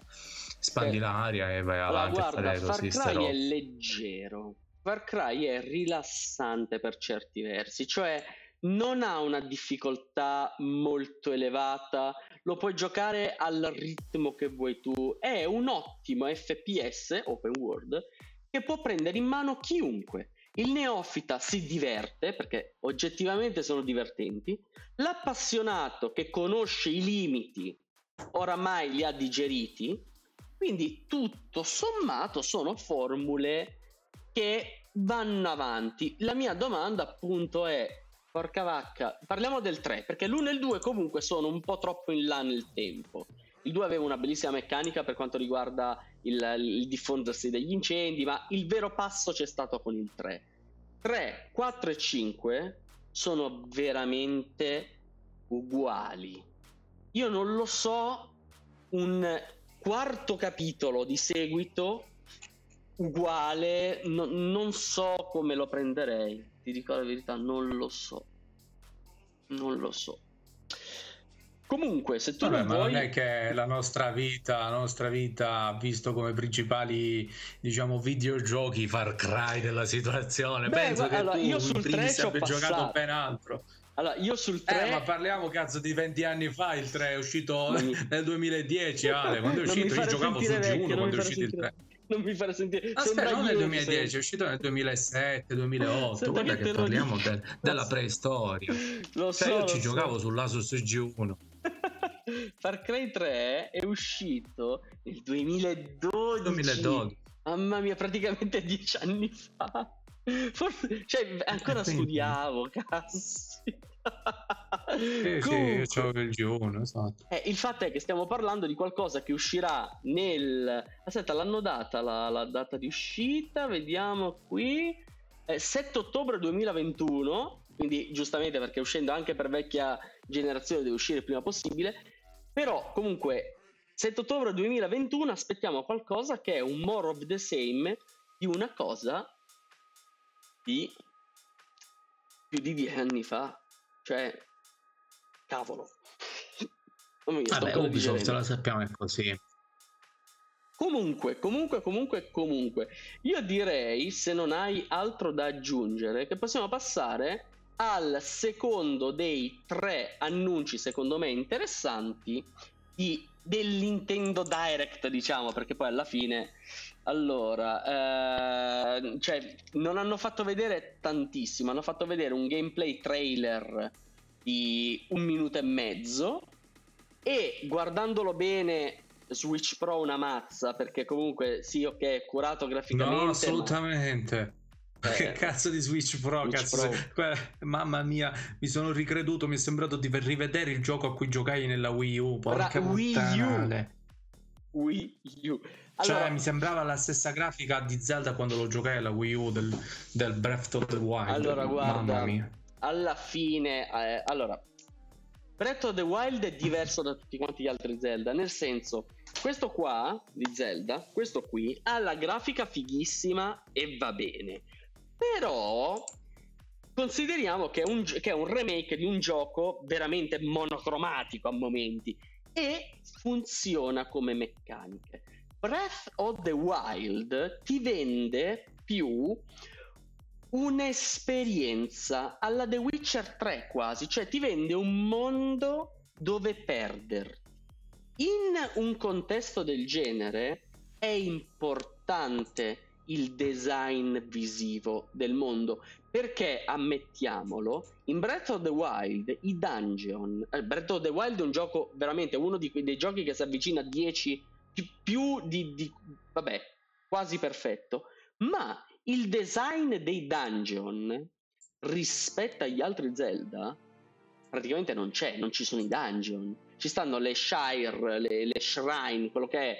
espandi eh. l'aria e vai avanti, allora, guarda, a fare così. Far Cry è leggero, Far Cry è rilassante per certi versi, cioè non ha una difficoltà molto elevata, lo puoi giocare al ritmo che vuoi tu, è un ottimo F P S open world che può prendere in mano chiunque, Il neofita si diverte, perché oggettivamente sono divertenti, l'appassionato che conosce i limiti oramai li ha digeriti, quindi tutto sommato sono formule che vanno avanti. La mia domanda appunto è, porca vacca, parliamo del tre, perché l'uno e il due comunque sono un po' troppo in là nel tempo. Il due aveva una bellissima meccanica per quanto riguarda il, il diffondersi degli incendi, ma il vero passo c'è stato con il tre. tre, quattro e cinque sono veramente uguali. Io non lo so, un quarto capitolo di seguito uguale, no, non so come lo prenderei, ti dico la verità, non lo so. Non lo so. Comunque, se tu Vabbè, non, ma vuoi... non è che la nostra vita, la nostra vita ha visto come principali, diciamo, videogiochi Far Cry della situazione. Beh, penso guarda, che allora, tu io sul tre ci ho passato. Giocato ben altro. Allora, io sul tre... Eh, ma parliamo cazzo di venti anni fa, il tre è uscito mi... nel duemiladieci, Ale, quando è uscito io giocavo su G uno, quando è uscito il tre. Non mi fare sentire... Aspetta, non nel duemiladieci, sei... è uscito nel duemilasette duemilaotto, senta guarda che, che parliamo del, della preistoria. Lo so, cioè, io ci so. giocavo sull'Asus G uno. Far Cry tre è uscito nel duemiladodici. duemiladodici Mamma mia, praticamente dieci anni fa. Forse, cioè, ancora sì. studiavo, cazzo. Sì, comunque, sì, c'ho il G uno, esatto. eh, il fatto è che stiamo parlando di qualcosa che uscirà nel... Aspetta, l'hanno data la, la data di uscita, vediamo qui, eh, sette ottobre duemilaventuno, quindi giustamente perché uscendo anche per vecchia generazione deve uscire il prima possibile, però comunque sette ottobre duemilaventuno aspettiamo qualcosa che è un more of the same di una cosa di più di dieci anni fa. Cioè, cavolo. Vabbè, Ubisoft la sappiamo è così. Comunque, comunque, comunque, comunque, io direi, se non hai altro da aggiungere, che possiamo passare al secondo dei tre annunci, secondo me, interessanti di, del Nintendo Direct, diciamo, perché poi alla fine... Allora, eh, cioè non hanno fatto vedere tantissimo, hanno fatto vedere un gameplay trailer di un minuto e mezzo e guardandolo bene Switch Pro una mazza, perché comunque sì, ok, è curato graficamente. No, assolutamente. Ma... Che cazzo di Switch Pro, Switch cazzo. Pro. Mamma mia, mi sono ricreduto, mi è sembrato di rivedere il gioco a cui giocai nella Wii U, porca puttana. Wii U. Allora, cioè mi sembrava la stessa grafica di Zelda quando lo giocai alla Wii U del, del Breath of the Wild. Allora guarda, mamma mia. Alla fine eh, allora Breath of the Wild è diverso da tutti quanti gli altri Zelda, nel senso, questo qua di Zelda, questo qui ha la grafica fighissima e va bene, però consideriamo che è un, che è un remake di un gioco veramente monocromatico a momenti e funziona come meccaniche. Breath of the Wild ti vende più un'esperienza alla The Witcher tre quasi, cioè ti vende un mondo dove perderti. In un contesto del genere è importante il design visivo del mondo, perché ammettiamolo, in Breath of the Wild i dungeon, eh, Breath of the Wild è un gioco veramente uno di quei dei giochi che si avvicina a dieci più di, di vabbè, quasi perfetto, ma il design dei dungeon rispetto agli altri Zelda praticamente non c'è, non ci sono i dungeon, ci stanno le shire, le, le shrine, quello che è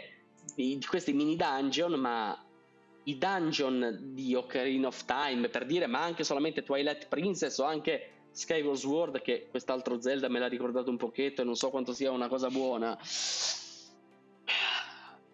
i, questi mini dungeon, ma i dungeon di Ocarina of Time per dire, ma anche solamente Twilight Princess o anche Skyward Sword, che quest'altro Zelda me l'ha ricordato un pochetto e non so quanto sia una cosa buona.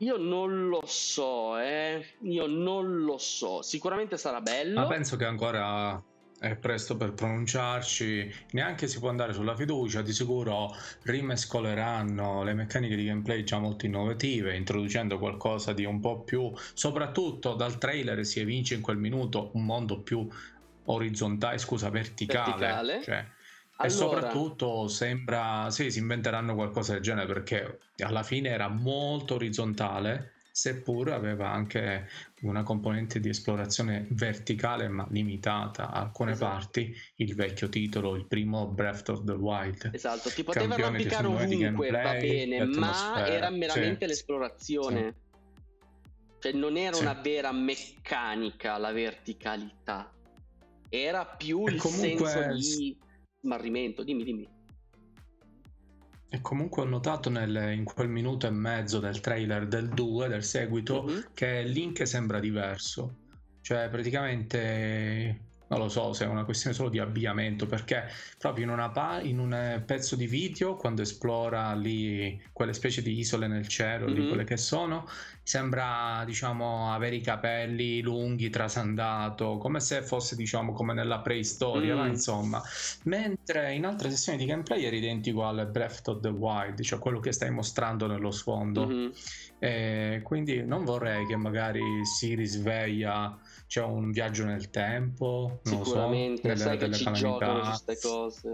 Io non lo so, eh. Io non lo so. Sicuramente sarà bello. Ma penso che ancora è presto per pronunciarci. Neanche si può andare sulla fiducia. Di sicuro rimescoleranno le meccaniche di gameplay già molto innovative, introducendo qualcosa di un po' più. Soprattutto dal trailer si evince in quel minuto un mondo più orizzontale, scusa, verticale. verticale. Cioè. Allora. E soprattutto sembra sì, si inventeranno qualcosa del genere, perché alla fine era molto orizzontale, seppur aveva anche una componente di esplorazione verticale ma limitata a alcune esatto. parti, il vecchio titolo, il primo Breath of the Wild. Esatto, ti poteva arrampicare ovunque, gameplay, va bene, ma era meramente sì. l'esplorazione. Sì. Cioè non era sì. una vera meccanica la verticalità, era più e il comunque... senso di smarrimento. Dimmi, dimmi. E comunque ho notato nel, in quel minuto e mezzo del trailer del due, del seguito, mm-hmm. che Link sembra diverso. Cioè praticamente, non lo so se è una questione solo di abbigliamento, perché proprio in, una pa- in un pezzo di video, quando esplora lì quelle specie di isole nel cielo, mm-hmm. lì quelle che sono, sembra diciamo avere i capelli lunghi, trasandato, come se fosse diciamo come nella preistoria, mm. ma insomma, mentre in altre sessioni di gameplay era identico al Breath of the Wild, cioè quello che stai mostrando nello sfondo, mm-hmm. e quindi non vorrei che magari si risveglia, c'è cioè un viaggio nel tempo, non sicuramente lo so, sai delle, che delle ci giocano queste cose.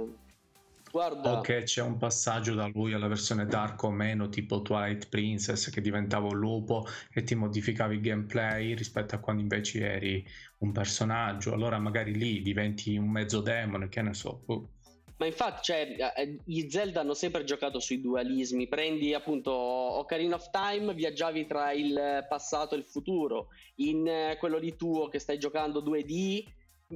Guarda. Ok, c'è un passaggio da lui alla versione dark o meno, tipo Twilight Princess, che diventava un lupo e ti modificavi il gameplay rispetto a quando invece eri un personaggio. Allora magari lì diventi un mezzo demone, che ne so. Uh. Ma infatti, cioè, gli Zelda hanno sempre giocato sui dualismi. Prendi appunto Ocarina of Time, viaggiavi tra il passato e il futuro. In quello di tuo che stai giocando due D,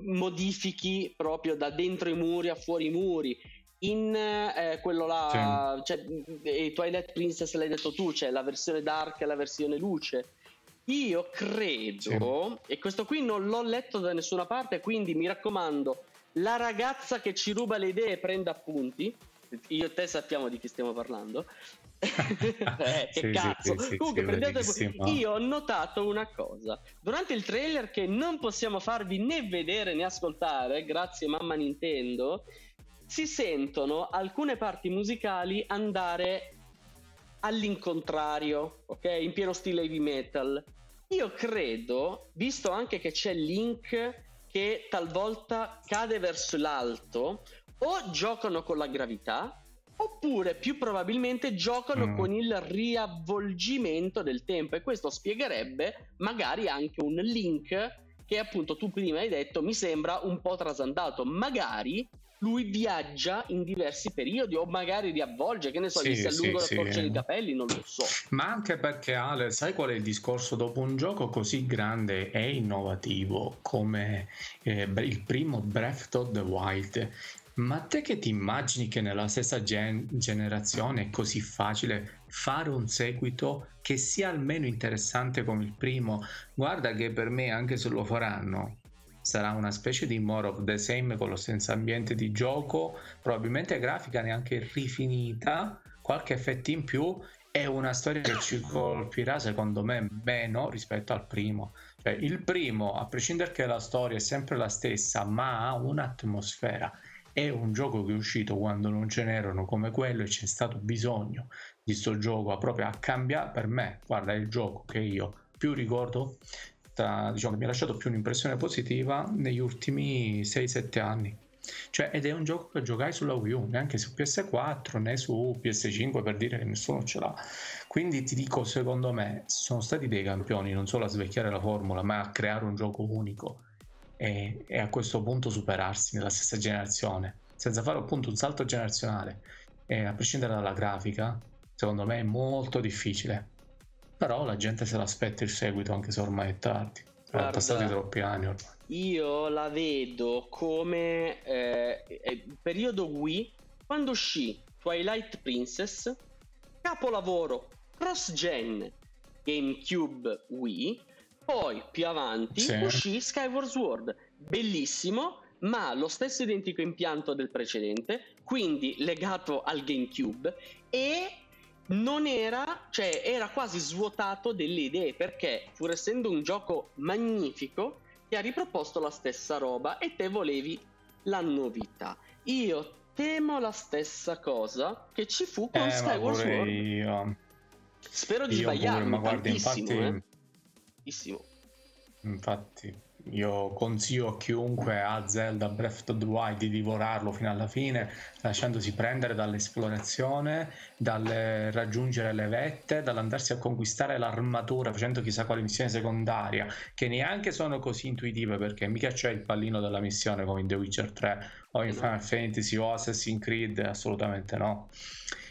modifichi proprio da dentro i muri a fuori i muri. In eh, quello là, cioè, Twilight Princess l'hai detto tu, c'è cioè la versione dark e la versione luce. Io credo, sì. e questo qui non l'ho letto da nessuna parte, quindi mi raccomando, la ragazza che ci ruba le idee prenda appunti. Io e te sappiamo di chi stiamo parlando. eh, che sì, cazzo sì, sì, comunque sì, prendete bellissimo. Io ho notato una cosa durante il trailer che non possiamo farvi né vedere né ascoltare, grazie mamma Nintendo. Si sentono alcune parti musicali andare all'incontrario, ok, in pieno stile heavy metal. Io credo, visto anche che c'è Link che talvolta cade verso l'alto, o giocano con la gravità oppure più probabilmente giocano mm. con il riavvolgimento del tempo, e questo spiegherebbe magari anche un Link che appunto tu prima hai detto mi sembra un po' trasandato, magari lui viaggia in diversi periodi o magari riavvolge, che ne so, sì, gli si allunga sì, la torcia sì. di capelli, non lo so. Ma anche perché Ale, sai qual è il discorso? Dopo un gioco così grande e innovativo come eh, il primo Breath of the Wild, ma te che ti immagini che nella stessa gen- generazione è così facile fare un seguito che sia almeno interessante come il primo? Guarda che per me, anche se lo faranno, sarà una specie di more of the same con lo stesso ambiente di gioco, probabilmente grafica neanche rifinita, qualche effetto in più, è una storia che ci colpirà secondo me meno rispetto al primo. Cioè il primo, a prescindere che la storia è sempre la stessa, ma ha un'atmosfera. È un gioco che è uscito quando non ce n'erano come quello e c'è stato bisogno di sto gioco proprio a cambiare. Per me, guarda, è il gioco che io più ricordo, tra, diciamo che mi ha lasciato più un'impressione positiva negli ultimi sei sette anni. Cioè, ed è un gioco che giocai sulla Wii U, neanche su P S quattro né su P S cinque, per dire che nessuno ce l'ha. Quindi ti dico, secondo me sono stati dei campioni non solo a svecchiare la formula ma a creare un gioco unico e a questo punto superarsi nella stessa generazione senza fare appunto un salto generazionale, e a prescindere dalla grafica secondo me è molto difficile, però la gente se l'aspetta il seguito anche se ormai è tardi. Guarda, sono passati troppi anni ormai. Io la vedo come eh, periodo Wii, quando uscì Twilight Princess, capolavoro cross gen GameCube Wii. Poi più avanti sì. uscì Skyward Sword, bellissimo, ma lo stesso identico impianto del precedente, quindi legato al GameCube, e non era, cioè era quasi svuotato delle idee, perché pur essendo un gioco magnifico ti ha riproposto la stessa roba e te volevi la novità. Io temo la stessa cosa che ci fu con eh, Skyward Sword. Io... Spero di io sbagliarmi pure, ma guarda, tantissimo, infatti... eh. Infatti io consiglio a chiunque a Zelda Breath of the Wild di divorarlo fino alla fine, lasciandosi prendere dall'esplorazione, dal raggiungere le vette, dall'andarsi a conquistare l'armatura facendo chissà quale missione secondaria, che neanche sono così intuitive, perché mica c'è il pallino della missione come in The Witcher tre o in Final Fantasy o Assassin's Creed, assolutamente no.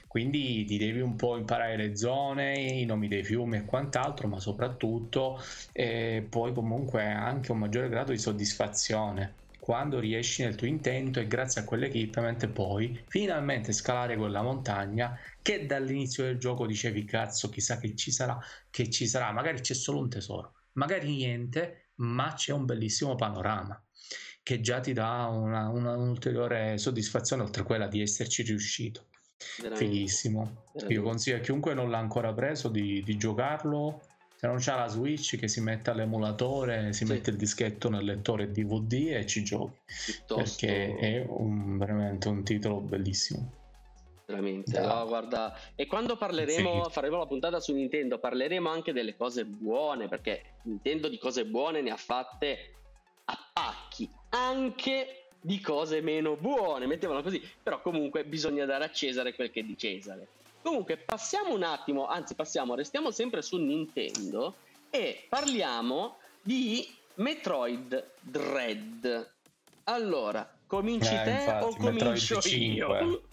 Quindi ti devi un po' imparare le zone, i nomi dei fiumi e quant'altro, ma soprattutto eh, poi comunque anche un maggiore grado di soddisfazione quando riesci nel tuo intento e grazie a quell'equipment poi finalmente scalare quella montagna che dall'inizio del gioco dicevi cazzo chissà che ci sarà, che ci sarà, magari c'è solo un tesoro, magari niente, ma c'è un bellissimo panorama che già ti dà una, una, un'ulteriore soddisfazione oltre quella di esserci riuscito. Veramente. Fighissimo, veramente. Io consiglio a chiunque non l'ha ancora preso di, di giocarlo, se non c'ha la Switch che si metta l'emulatore, si sì. mette il dischetto nel lettore D V D e ci giochi, piuttosto... perché è un, veramente un titolo bellissimo, veramente. No, guarda, e quando parleremo sì. faremo la puntata su Nintendo, parleremo anche delle cose buone, perché Nintendo di cose buone ne ha fatte a pacchi, anche di cose meno buone, mettiamola così, però comunque bisogna dare a Cesare quel che è di Cesare. Comunque passiamo un attimo, anzi passiamo, restiamo sempre su Nintendo e parliamo di Metroid Dread. Allora, cominci eh, te infatti, o comincio io?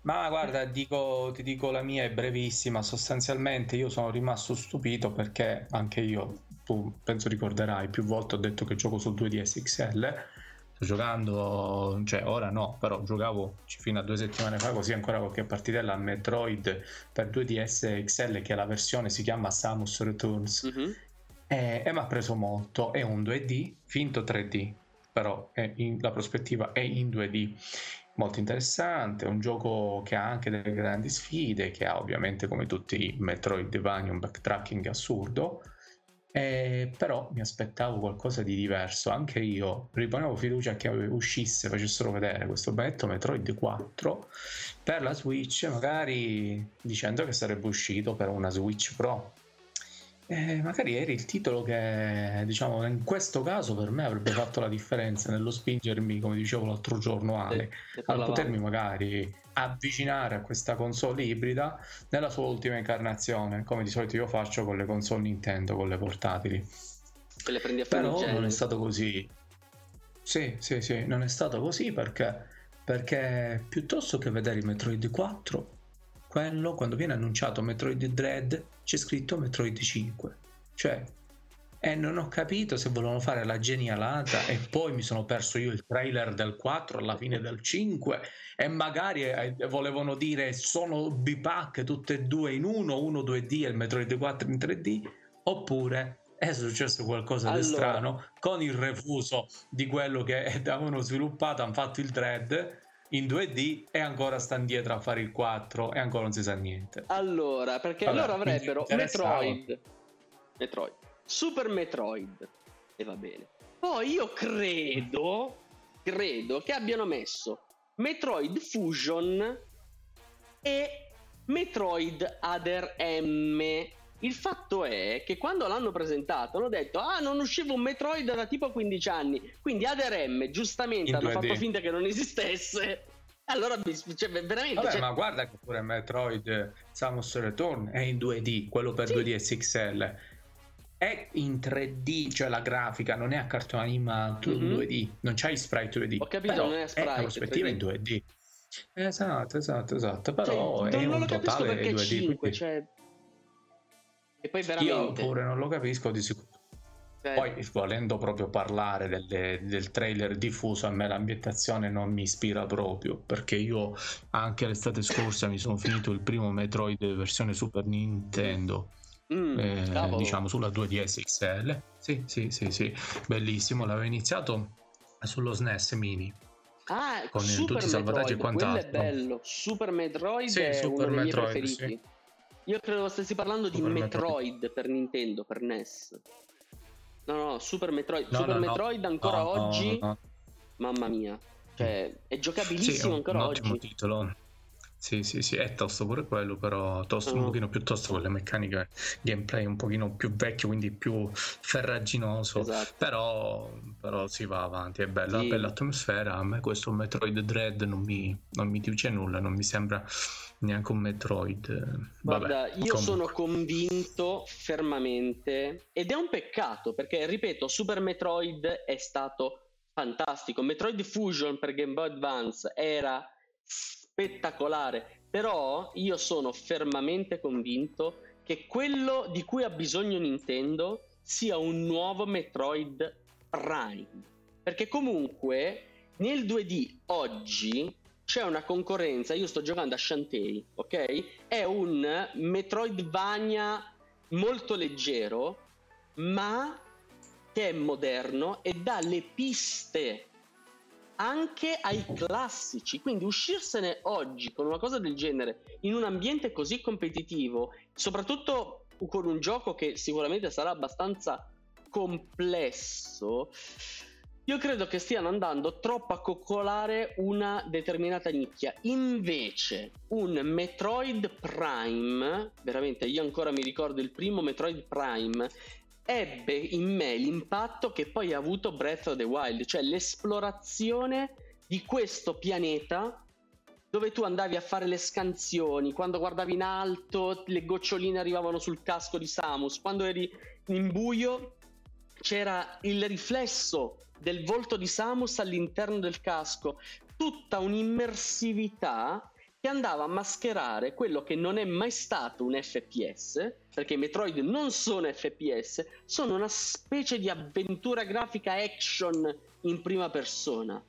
Ma guarda, dico, ti dico la mia, è brevissima. Sostanzialmente io sono rimasto stupito perché anche io, tu penso ricorderai, più volte ho detto che gioco su due D S X L, giocando, cioè ora no, però giocavo fino a due settimane fa così ancora qualche partitella a Metroid per due D S X L, che la versione si chiama Samus Returns, mm-hmm. e, e mi ha preso molto, è un due D finto tre D, però è in, la prospettiva è in due D, molto interessante, è un gioco che ha anche delle grandi sfide, che ha ovviamente come tutti i Metroidvania un backtracking assurdo. Eh, però mi aspettavo qualcosa di diverso, anche io riponevo fiducia che uscisse, facessero vedere questo benedetto Metroid quattro per la Switch, magari dicendo che sarebbe uscito per una Switch Pro, eh, magari era il titolo che, diciamo, in questo caso per me avrebbe fatto la differenza nello spingermi, come dicevo l'altro giorno Ale, a potermi magari avvicinare a questa console ibrida nella sua ultima incarnazione, come di solito io faccio con le console Nintendo, con le portatili. Te le prendi a fare, però non è stato così. Sì, sì, sì, non è stato così perché perché piuttosto che vedere il Metroid quattro, quello quando viene annunciato Metroid Dread c'è scritto Metroid cinque. Cioè, e non ho capito se volevano fare la genialata e poi mi sono perso io il trailer del quattro alla fine del cinque e magari volevano dire sono bipack tutte e due in uno, uno due D e il Metroid quattro in tre D, oppure è successo qualcosa allora. di strano con il refuso di quello che avevano sviluppato, hanno fatto il Dread in due D e ancora stanno dietro a fare il quattro e ancora non si sa niente. Allora, perché allora, loro avrebbero Metroid Metroid Super Metroid e va bene. Poi io credo credo che abbiano messo Metroid Fusion e Metroid Other M. Il fatto è che quando l'hanno presentato hanno detto ah non usciva un Metroid da tipo quindici anni, quindi Other M giustamente in hanno due D. Fatto finta che non esistesse. Allora cioè, veramente vabbè, cioè... ma guarda che pure Metroid Samus Return è in due D, quello per sì. due D S X L è in tre D, cioè la grafica non è a cartone animato mm-hmm. due D, non c'hai sprite due D. Ho capito, però non è sprite, è la prospettiva in due D. Esatto, esatto, esatto, però cioè, è non un lo totale perché due D, cinque, quindi... cioè... E poi veramente... Io pure non lo capisco di sicuro. Cioè... Poi volendo proprio parlare delle, del trailer diffuso, a me l'ambientazione non mi ispira proprio, perché io anche l'estate scorsa mi sono finito il primo Metroid versione Super Nintendo. Mm, eh, diciamo sulla due D S X L, sì, sì, sì, sì, bellissimo. L'avevo iniziato sullo S N E S Mini, ah, con Super tutti i salvataggi e quant'altro. Quello è bello. Super Metroid sì, è Super uno dei Metroid, miei preferiti. Sì. Io credo stessi parlando Super di Metroid, Metroid per Nintendo, per N E S. No, no, Super Metroid, no, Super no, Metroid no, ancora no, oggi, no, no. Mamma mia, cioè, è giocabilissimo sì, ancora oggi. È un ottimo titolo. Sì, sì, sì, è tosto pure quello, però tosto mm. un pochino più tosto con le meccaniche gameplay un pochino più vecchio, quindi più ferraginoso, esatto. però, però si va avanti, è bella, sì. bella atmosfera. A me questo Metroid Dread non mi, non mi dice nulla, non mi sembra neanche un Metroid. Guarda, Vabbè, io comunque. sono convinto fermamente, ed è un peccato, perché ripeto, Super Metroid è stato fantastico, Metroid Fusion per Game Boy Advance era spettacolare, però io sono fermamente convinto che quello di cui ha bisogno Nintendo sia un nuovo Metroid Prime, perché comunque nel due D oggi c'è una concorrenza. Io sto giocando a Shantae, ok? È un Metroidvania molto leggero, ma che è moderno e dà le piste anche ai classici, quindi uscirsene oggi con una cosa del genere in un ambiente così competitivo, soprattutto con un gioco che sicuramente sarà abbastanza complesso, io credo che stiano andando troppo a coccolare una determinata nicchia. Invece un Metroid Prime, veramente, io ancora mi ricordo il primo Metroid Prime, ebbe in me l'impatto che poi ha avuto Breath of the Wild, cioè l'esplorazione di questo pianeta dove tu andavi a fare le scansioni, quando guardavi in alto le goccioline arrivavano sul casco di Samus, quando eri in buio c'era il riflesso del volto di Samus all'interno del casco, tutta un'immersività che andava a mascherare quello che non è mai stato un F P S, perché i Metroid non sono F P S, sono una specie di avventura grafica action in prima persona.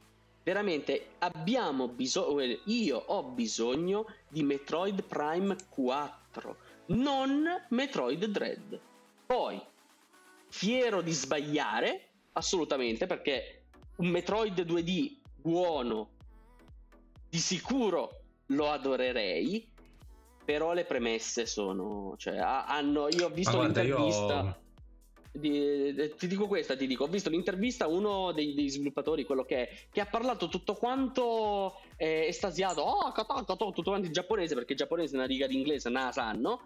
Veramente abbiamo bisogno, io ho bisogno di Metroid Prime quattro, non Metroid Dread. Poi, fiero di sbagliare, assolutamente, perché un Metroid due D buono, di sicuro lo adorerei, però le premesse sono, cioè, hanno, io ho visto guarda, l'intervista io... di, di, ti dico questa ti dico ho visto l'intervista uno dei, dei sviluppatori, quello che è, che ha parlato tutto quanto eh, estasiato, oh, kato, kato, tutto quanto in giapponese, perché il giapponese è una riga di inglese, non la sanno,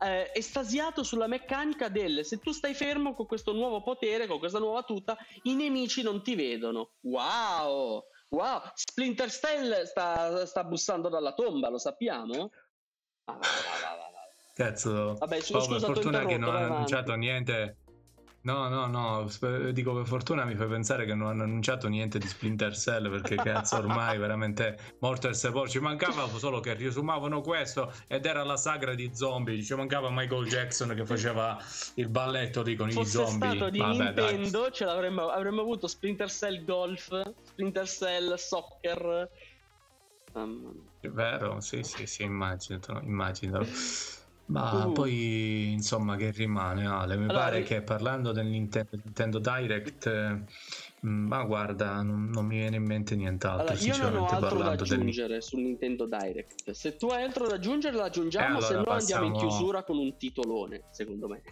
eh, estasiato sulla meccanica del se tu stai fermo con questo nuovo potere, con questa nuova tuta, i nemici non ti vedono. Wow! Wow, Splinter Cell sta, sta bussando dalla tomba, lo sappiamo? Ah, va, va, va, va. Cazzo, vabbè, su, oh, scusa, per fortuna che non hanno annunciato niente. No, no, no, dico per fortuna mi fai pensare che non hanno annunciato niente di Splinter Cell, perché cazzo ormai veramente morto e sepolto. Ci mancava solo che riesumavano questo ed era la sagra di zombie, ci mancava Michael Jackson che faceva il balletto lì con i zombie. Fosse stato di Vabbè, Nintendo dai. ce l'avremmo avremmo avuto Splinter Cell Golf, Splinter Cell Soccer. Um... È vero, sì, sì, sì, immagino, immagino. Ma uh. poi insomma che rimane, Ale? Mi allora, pare ri... che parlando del Nintendo, Nintendo Direct, eh, ma guarda, non, non mi viene in mente nient'altro. Allora, io non ho altro da aggiungere del... sul Nintendo Direct. Se tu hai altro da aggiungere, lo aggiungiamo, eh, allora, se no passiamo... andiamo in chiusura con un titolone, secondo me.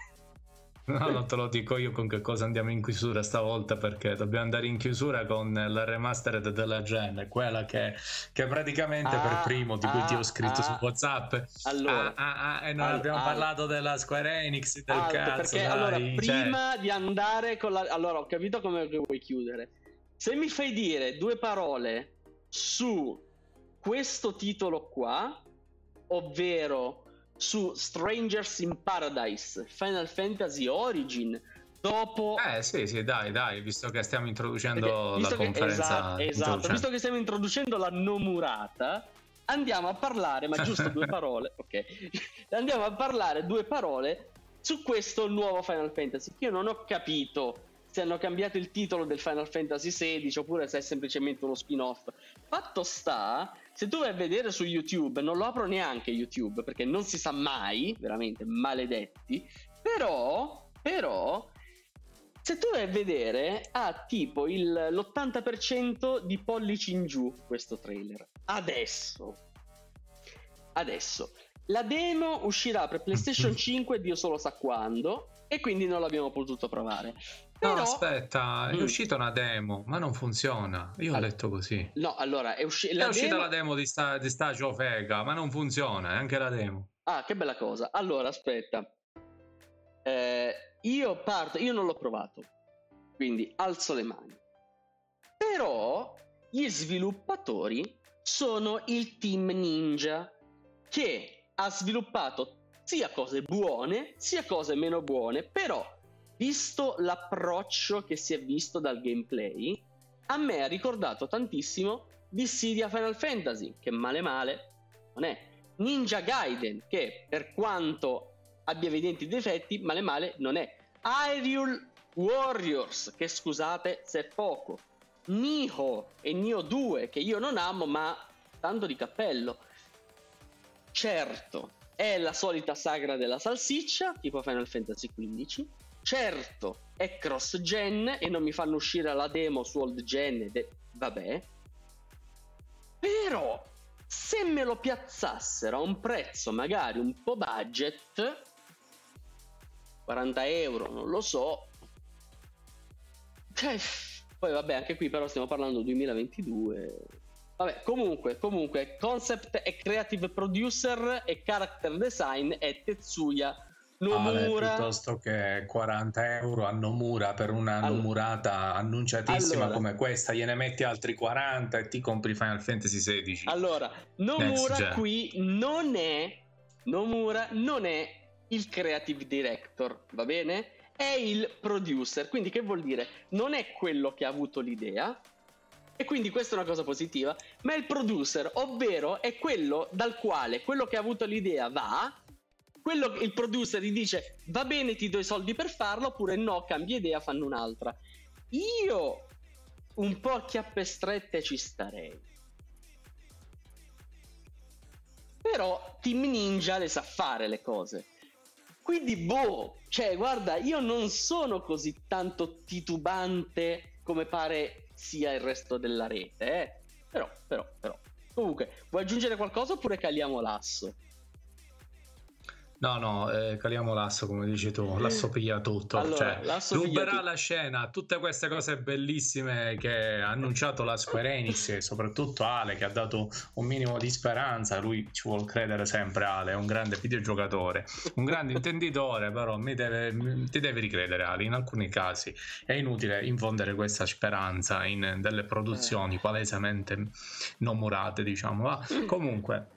No, non te lo dico io con che cosa andiamo in chiusura stavolta, perché dobbiamo andare in chiusura con la remastered della Gen, quella che, che praticamente ah, per primo di ah, cui ti ho scritto ah, su WhatsApp. Allora, ah, ah, eh, noi al, abbiamo al, parlato della Square Enix, del alto, cazzo. Perché dai, allora, cioè... prima di andare con la... Allora, ho capito come vuoi chiudere. Se mi fai dire due parole su questo titolo qua, ovvero... su Strangers in Paradise, Final Fantasy Origin, dopo eh sì sì dai dai visto che stiamo introducendo la che, conferenza esatto, esatto visto che stiamo introducendo la Nomurata, andiamo a parlare ma giusto due parole ok andiamo a parlare due parole su questo nuovo Final Fantasy, che io non ho capito se hanno cambiato il titolo del Final Fantasy sedici oppure se è semplicemente uno spin-off. Fatto sta, se tu vai a vedere su YouTube, non lo apro neanche YouTube perché non si sa mai, veramente maledetti, però, però se tu vai a vedere ha tipo il, l'ottanta per cento di pollici in giù questo trailer. Adesso, adesso, la demo uscirà per PlayStation cinque, Dio solo sa quando, e quindi non l'abbiamo potuto provare. Però... No, aspetta, è mm. uscita una demo, ma non funziona. Io allora, ho detto così. No, allora è, usci- la è uscita demo... la demo di sta, di sta Ciofega, ma non funziona, è anche la demo. Ah, che bella cosa. Allora, aspetta. Eh, io parto, io non l'ho provato, quindi alzo le mani. Però gli sviluppatori sono il team Ninja, che ha sviluppato sia cose buone, sia cose meno buone, però... Visto l'approccio che si è visto dal gameplay, a me ha ricordato tantissimo Dissidia Final Fantasy, che male male non è, Ninja Gaiden, che per quanto abbia evidenti difetti, male male non è, Hyrule Warriors, che scusate se è poco, Nioh e Nioh due, che io non amo ma tanto di cappello. Certo, è la solita sagra della salsiccia, tipo Final Fantasy quindici. Certo, è cross-gen e non mi fanno uscire la demo su old-gen ed è... vabbè. Però, se me lo piazzassero a un prezzo magari un po' budget, quaranta euro, non lo so. Eh, poi vabbè, anche qui però stiamo parlando duemilaventidue. Vabbè, comunque, comunque, concept e creative producer e character design è Tetsuya Nomura. Ah, piuttosto che quaranta euro a Nomura per una allora, Nomurata annunciatissima allora, come questa, gliene metti altri quaranta e ti compri Final Fantasy sedici. Allora, Nomura qui non è Nomura non è il creative director, va bene? È il producer, quindi che vuol dire? Non è quello che ha avuto l'idea, e quindi questa è una cosa positiva, ma è il producer, ovvero è quello dal quale quello che ha avuto l'idea va. Quello che il producer gli dice va bene, ti do i soldi per farlo, oppure no, cambia idea, fanno un'altra. Io un po' a chiappe strette ci starei, però Team Ninja le sa fare le cose, quindi boh, cioè guarda, io non sono così tanto titubante come pare sia il resto della rete, eh? però però però comunque, vuoi aggiungere qualcosa oppure caliamo l'asso? No, no, eh, caliamo l'asso, come dici tu, l'asso piglia tutto, allora, cioè, ruberà la scena, tutte queste cose bellissime che ha annunciato la Square Enix e soprattutto Ale, che ha dato un minimo di speranza. Lui ci vuol credere sempre, Ale, è un grande videogiocatore, un grande intenditore, però mi deve, mi, ti devi ricredere, Ale, in alcuni casi è inutile infondere questa speranza in delle produzioni eh. palesemente nomurate, diciamo, va. Comunque...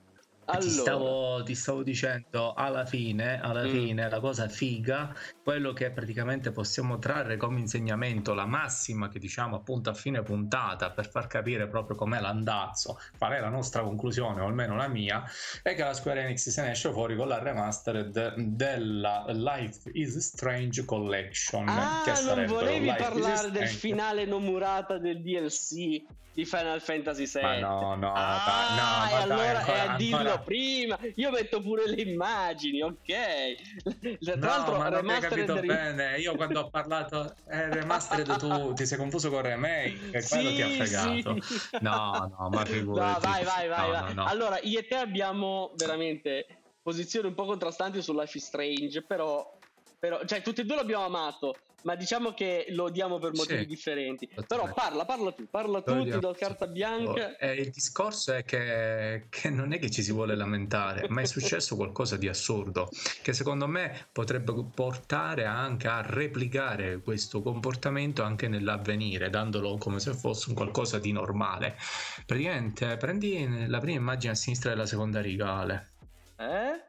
Allora. Ti, stavo, ti stavo dicendo alla fine, alla mm. fine la cosa figa, quello che praticamente possiamo trarre come insegnamento, la massima che diciamo appunto a fine puntata per far capire proprio com'è l'andazzo, qual è la nostra conclusione o almeno la mia, è che la Square Enix se ne esce fuori con la remastered della Life is Strange Collection. Ah, che non volevi Life parlare del finale Nomurata del D L C di Final Fantasy sette? Ma no, no, ah, dai, no, ma dai, allora ancora, è a dillo ancora... prima. Io metto pure le immagini, ok? Tra no, l'altro, ma non mi hai capito del... bene. Io quando ho parlato eh, remastered, tu ti sei confuso con remake, e sì, quello ti ha fregato. Sì. No, no, ma figurati. No, vai, vai, vai. No, vai. No, no. Allora, io e te abbiamo veramente posizioni un po' contrastanti su Life is Strange, però, però, cioè, tutti e due l'abbiamo amato. Ma diciamo che lo odiamo per motivi sì. differenti. Però parla, parla tu, parla tu, ti do carta bianca. Eh, il discorso è che, che non è che ci si vuole lamentare, ma è successo qualcosa di assurdo che secondo me potrebbe portare anche a replicare questo comportamento anche nell'avvenire, dandolo come se fosse un qualcosa di normale. Praticamente prendi la prima immagine a sinistra della seconda riga, Ale. Eh?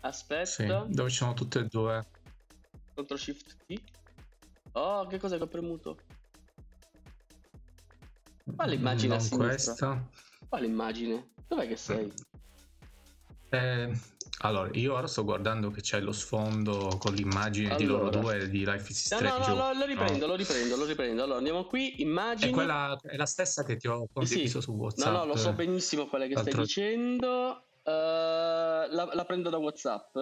Aspetta. Sì, dove ci sono tutte e due. Ctrl Shift T. Oh, che cosa che ho premuto? Quale immagine? Non questa. Quale immagine? Dov'è che sei? Eh, allora, io ora sto guardando che c'è lo sfondo con l'immagine allora. di loro due di Life is Strange. No, no, no, lo riprendo, no. lo riprendo, lo riprendo. Allora, andiamo qui, immagini. È quella è la stessa che ti ho condiviso sì. su WhatsApp. No, no, lo so benissimo quella che L'altro... stai dicendo. Uh, la, la prendo da WhatsApp.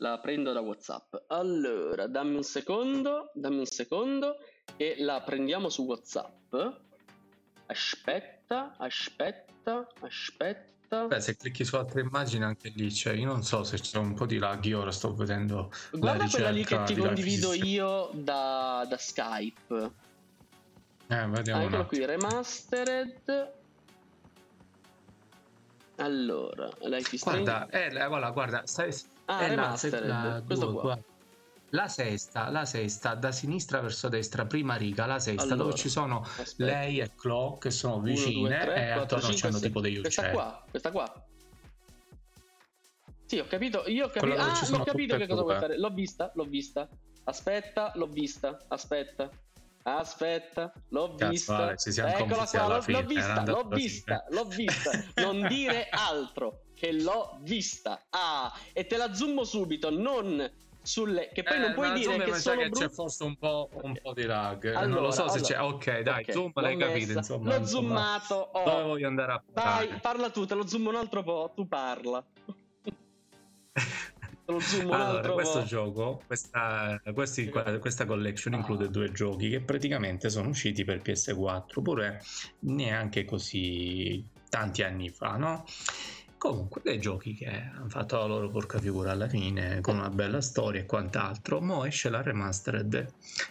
La prendo da WhatsApp. Allora, dammi un secondo, dammi un secondo e la prendiamo su WhatsApp. Aspetta, aspetta, aspetta. Beh, se clicchi su altre immagini anche lì, cioè io non so se c'è un po' di lag, io ora sto vedendo. Guarda la quella lì che ti condivido io da, da Skype. Eh, vediamo. Eccolo qui, remastered. Allora, lei ti guarda, è la, voilà, guarda, sei, ah, è la, la, questo due, qua. La sesta, la sesta, da sinistra verso destra, prima riga, la sesta, allora, dove ci sono aspetta. Lei e Clo che sono vicine, uno, due, tre, e quattro, attorno cinque, c'hanno sei. Tipo degli uccelli. Questa qua, questa qua. Sì, ho capito, io ho capito, ah, ho capito che cosa vuoi fare. L'ho vista, l'ho vista. Aspetta, l'ho vista, aspetta. Aspetta, l'ho Cazzo, vista. Vale, ci siamo Eccola qua, alla l'ho, fine. l'ho vista, l'ho vista, l'ho vista. Non dire altro che l'ho vista. Ah, e te la zoom subito, non sulle che poi eh, non puoi dire che sono che c'è forse un po', un po' di lag. Allora, non lo so allora. se c'è. Ok, dai, okay, zoom, l'hai capito, insomma. L'ho insomma, zoomato. Oh. Dove voglio andare a parlare? Dai, parla tu, te lo zoom un altro po', tu parla. Lo zoom allora, altro questo po'. gioco, questa, questi, questa collection ah. include due giochi che praticamente sono usciti per P S quattro, pure neanche così tanti anni fa, no? Comunque dei giochi che hanno fatto la loro porca figura alla fine, con una bella storia e quant'altro. Mo esce la remastered.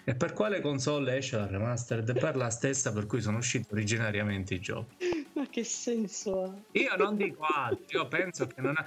E per quale console esce la remastered? Per la stessa per cui sono usciti originariamente i giochi. Ma che senso ha? Io non dico altro, io penso che non ha...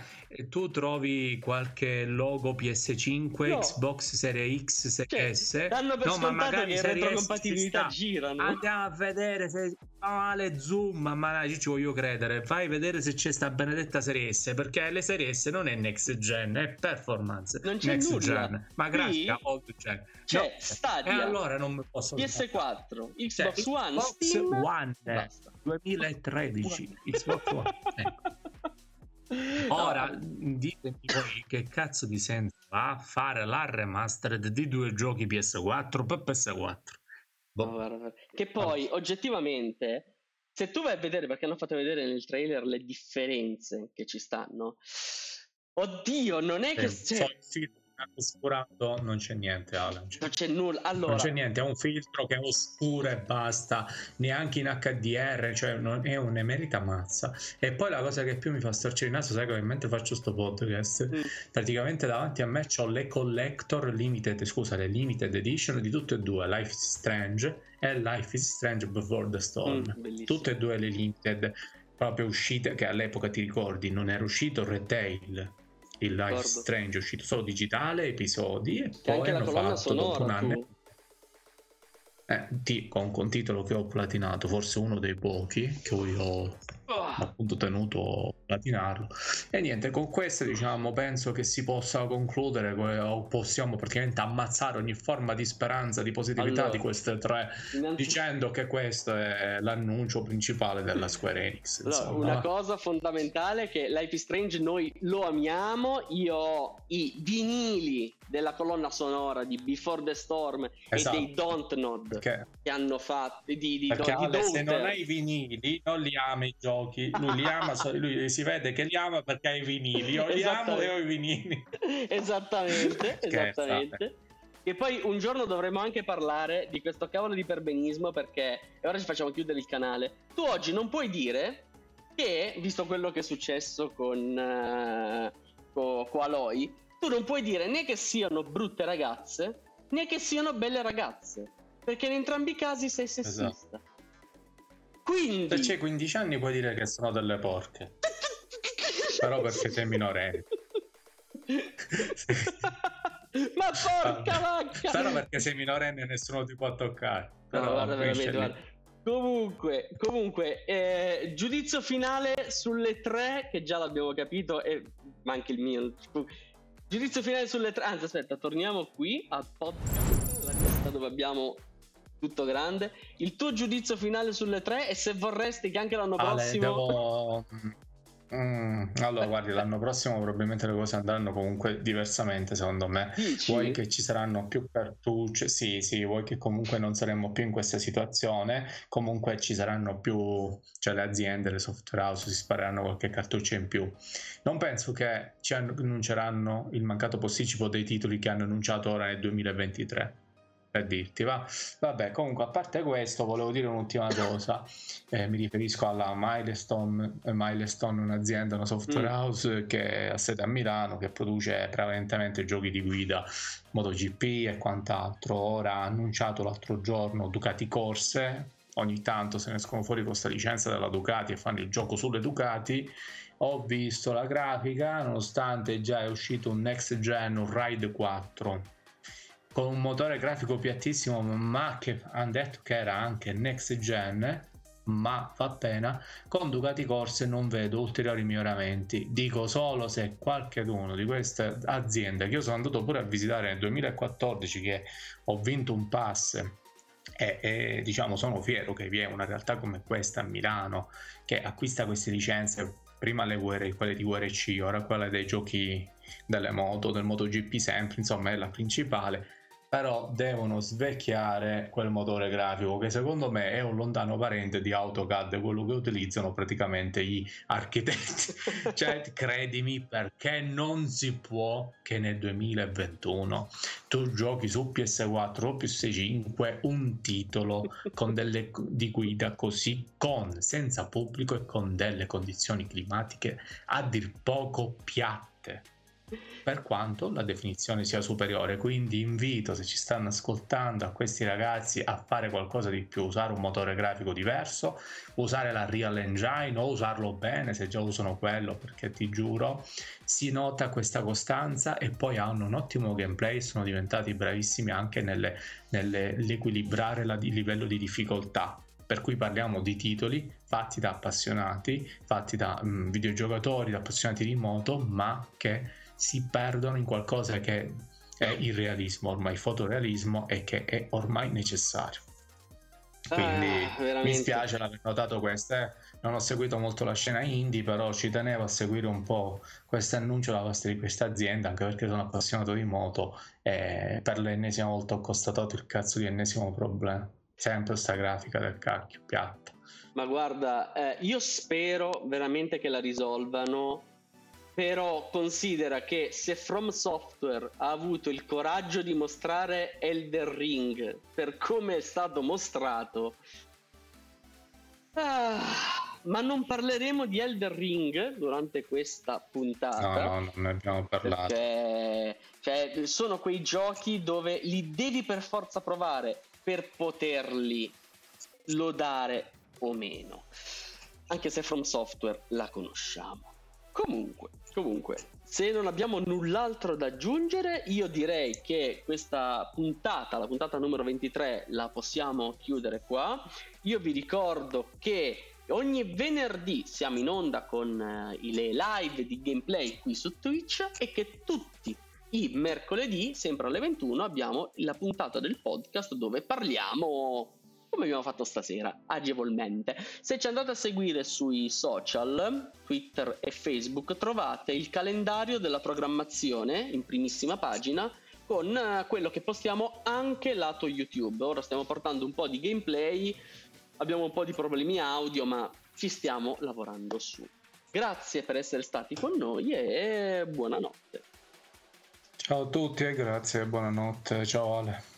tu trovi qualche logo P S cinque, no. Xbox Series X, Series S, cioè, danno per no, scontato ma magari che retrocompatibilità girano. Andiamo a vedere se vale zoom, ma ci voglio credere, fai vedere se c'è sta benedetta Serie S, perché le Serie S non è next gen, è performance, non c'è next nulla gen, ma grafica old gen, cioè no. Stadia, e allora non mi posso P S quattro, Xbox, cioè, Xbox One, Steam One, eh, duemilatré Xbox One. Ecco. Ora ditemi voi che cazzo di senso ha fare la remastered di due giochi P S quattro per P S quattro, boh. Che poi oggettivamente se tu vai a vedere, perché hanno fatto vedere nel trailer le differenze che ci stanno, oddio non è che sì, c'è... sì, oscurato non c'è niente, Alan, non c'è, non c'è nulla, allora non c'è niente, è un filtro che è oscuro e basta, neanche in H D R, cioè non è un'emerita mazza. E poi la cosa che più mi fa storcere il naso, sai che mentre faccio sto podcast mm. praticamente davanti a me c'ho le collector limited, scusa, le limited edition di tutte e due, Life is Strange e Life is Strange Before the Storm, mm, tutte e due le limited proprio uscite, che all'epoca ti ricordi non era uscito Retail, il Life Ricordo. Strange è uscito solo digitale, episodi, e poi anche hanno la colonna fatto sonora, dopo un anno eh, ti, con un titolo che ho platinato, forse uno dei pochi che io ho appunto tenuto platinarlo, e niente, con questo diciamo penso che si possa concludere, o possiamo praticamente ammazzare ogni forma di speranza, di positività, allora, di queste tre, dicendo che questo è l'annuncio principale della Square Enix, allora, una cosa fondamentale è che Life is Strange noi lo amiamo, io ho i vinili della colonna sonora di Before the Storm, esatto, e dei Dontnod, okay, che hanno fatto di, di, perché di Ale, se non hai i vinili non li ami i giochi, lui li ama, lui si vede che li ama perché ha i vinili, io li amo e ho i vinili, esattamente, esattamente. E poi un giorno dovremo anche parlare di questo cavolo di perbenismo, perché e ora ci facciamo chiudere il canale, tu oggi non puoi dire che, visto quello che è successo con uh, con, con Aloy, tu non puoi dire né che siano brutte ragazze né che siano belle ragazze, perché in entrambi i casi sei sessista, esatto. Quindi se c'è quindici anni puoi dire che sono delle porche però perché sei minorenne. Ma porca vacca, però perché sei minorenne e nessuno ti può toccare, però no, guarda, veramente, guarda. Comunque, comunque eh, giudizio finale sulle tre, che già l'abbiamo capito, e ma anche il mio giudizio finale sulle tre, anzi aspetta, torniamo qui al podcast, la testa dove abbiamo tutto grande, il tuo giudizio finale sulle tre, e se vorresti che anche l'anno Ale, prossimo devo... mm, allora guardi, l'anno prossimo probabilmente le cose andranno comunque diversamente, secondo me. Dici? Vuoi che ci saranno più cartucce, sì sì, vuoi che comunque non saremmo più in questa situazione, comunque ci saranno più, cioè le aziende, le software house si spareranno qualche cartuccia in più, non penso che ci annunceranno il mancato posticipo dei titoli che hanno annunciato ora nel duemilaventitré. per dirti, va. Vabbè, comunque, a parte questo, volevo dire un'ultima cosa, eh, mi riferisco alla Milestone. Milestone è un'azienda, una software mm. house che ha sede a Milano, che produce prevalentemente giochi di guida, MotoGP e quant'altro. Ora ha annunciato l'altro giorno Ducati Corse, ogni tanto se ne escono fuori con questa licenza della Ducati e fanno il gioco sulle Ducati. Ho visto la grafica, nonostante già è uscito un next gen, un Ride quattro, con un motore grafico piattissimo, ma che hanno detto che era anche next gen, ma fa pena. Con Ducati Corse non vedo ulteriori miglioramenti, dico solo se qualche uno di queste aziende, che io sono andato pure a visitare nel duemilaquattordici, che ho vinto un pass, e, e diciamo sono fiero che vi è una realtà come questa a Milano che acquista queste licenze, prima le guerre, quelle di U R C, ora quella dei giochi delle moto, del MotoGP sempre, insomma è la principale. Però devono svecchiare quel motore grafico, che secondo me è un lontano parente di AutoCAD, quello che utilizzano praticamente gli architetti. Cioè, credimi, perché non si può che nel duemilaventuno tu giochi su P S quattro o P S cinque un titolo con delle di guida così, con senza pubblico e con delle condizioni climatiche a dir poco piatte, per quanto la definizione sia superiore. Quindi invito, se ci stanno ascoltando, a questi ragazzi a fare qualcosa di più, usare un motore grafico diverso, usare la Real Engine o usarlo bene se già usano quello, perché ti giuro si nota questa costanza. E poi hanno un ottimo gameplay, sono diventati bravissimi anche nelle, nelle, nell'equilibrare la, il livello di difficoltà, per cui parliamo di titoli fatti da appassionati, fatti da mh, videogiocatori, da appassionati di moto, ma che si perdono in qualcosa che è il realismo, ormai il fotorealismo, e che è ormai necessario. Quindi ah, mi spiace l'aver notato questo, eh. Non ho seguito molto la scena indie, però ci tenevo a seguire un po' questo annuncio da parte di questa azienda, anche perché sono appassionato di moto e per l'ennesima volta ho constatato il cazzo di ennesimo problema, sempre sta grafica del cacchio piatta. Ma guarda, eh, io spero veramente che la risolvano, però considera che se From Software ha avuto il coraggio di mostrare Elden Ring per come è stato mostrato, ah, ma non parleremo di Elden Ring durante questa puntata. No, no, non ne abbiamo parlato. Perché, cioè, sono quei giochi dove li devi per forza provare per poterli lodare o meno, anche se From Software la conosciamo. Comunque, comunque, se non abbiamo null'altro da aggiungere, io direi che questa puntata, la puntata numero ventitré, la possiamo chiudere qua. Io vi ricordo che ogni venerdì siamo in onda con le live di gameplay qui su Twitch, e che tutti i mercoledì, sempre alle ventuno, abbiamo la puntata del podcast dove parliamo, come abbiamo fatto stasera, agevolmente. Se ci andate a seguire sui social, Twitter e Facebook, trovate il calendario della programmazione in primissima pagina, con quello che postiamo anche lato YouTube. Ora stiamo portando un po' di gameplay, abbiamo un po' di problemi audio, ma ci stiamo lavorando su. Grazie per essere stati con noi e buonanotte. Ciao a tutti e grazie, buonanotte, ciao Ale.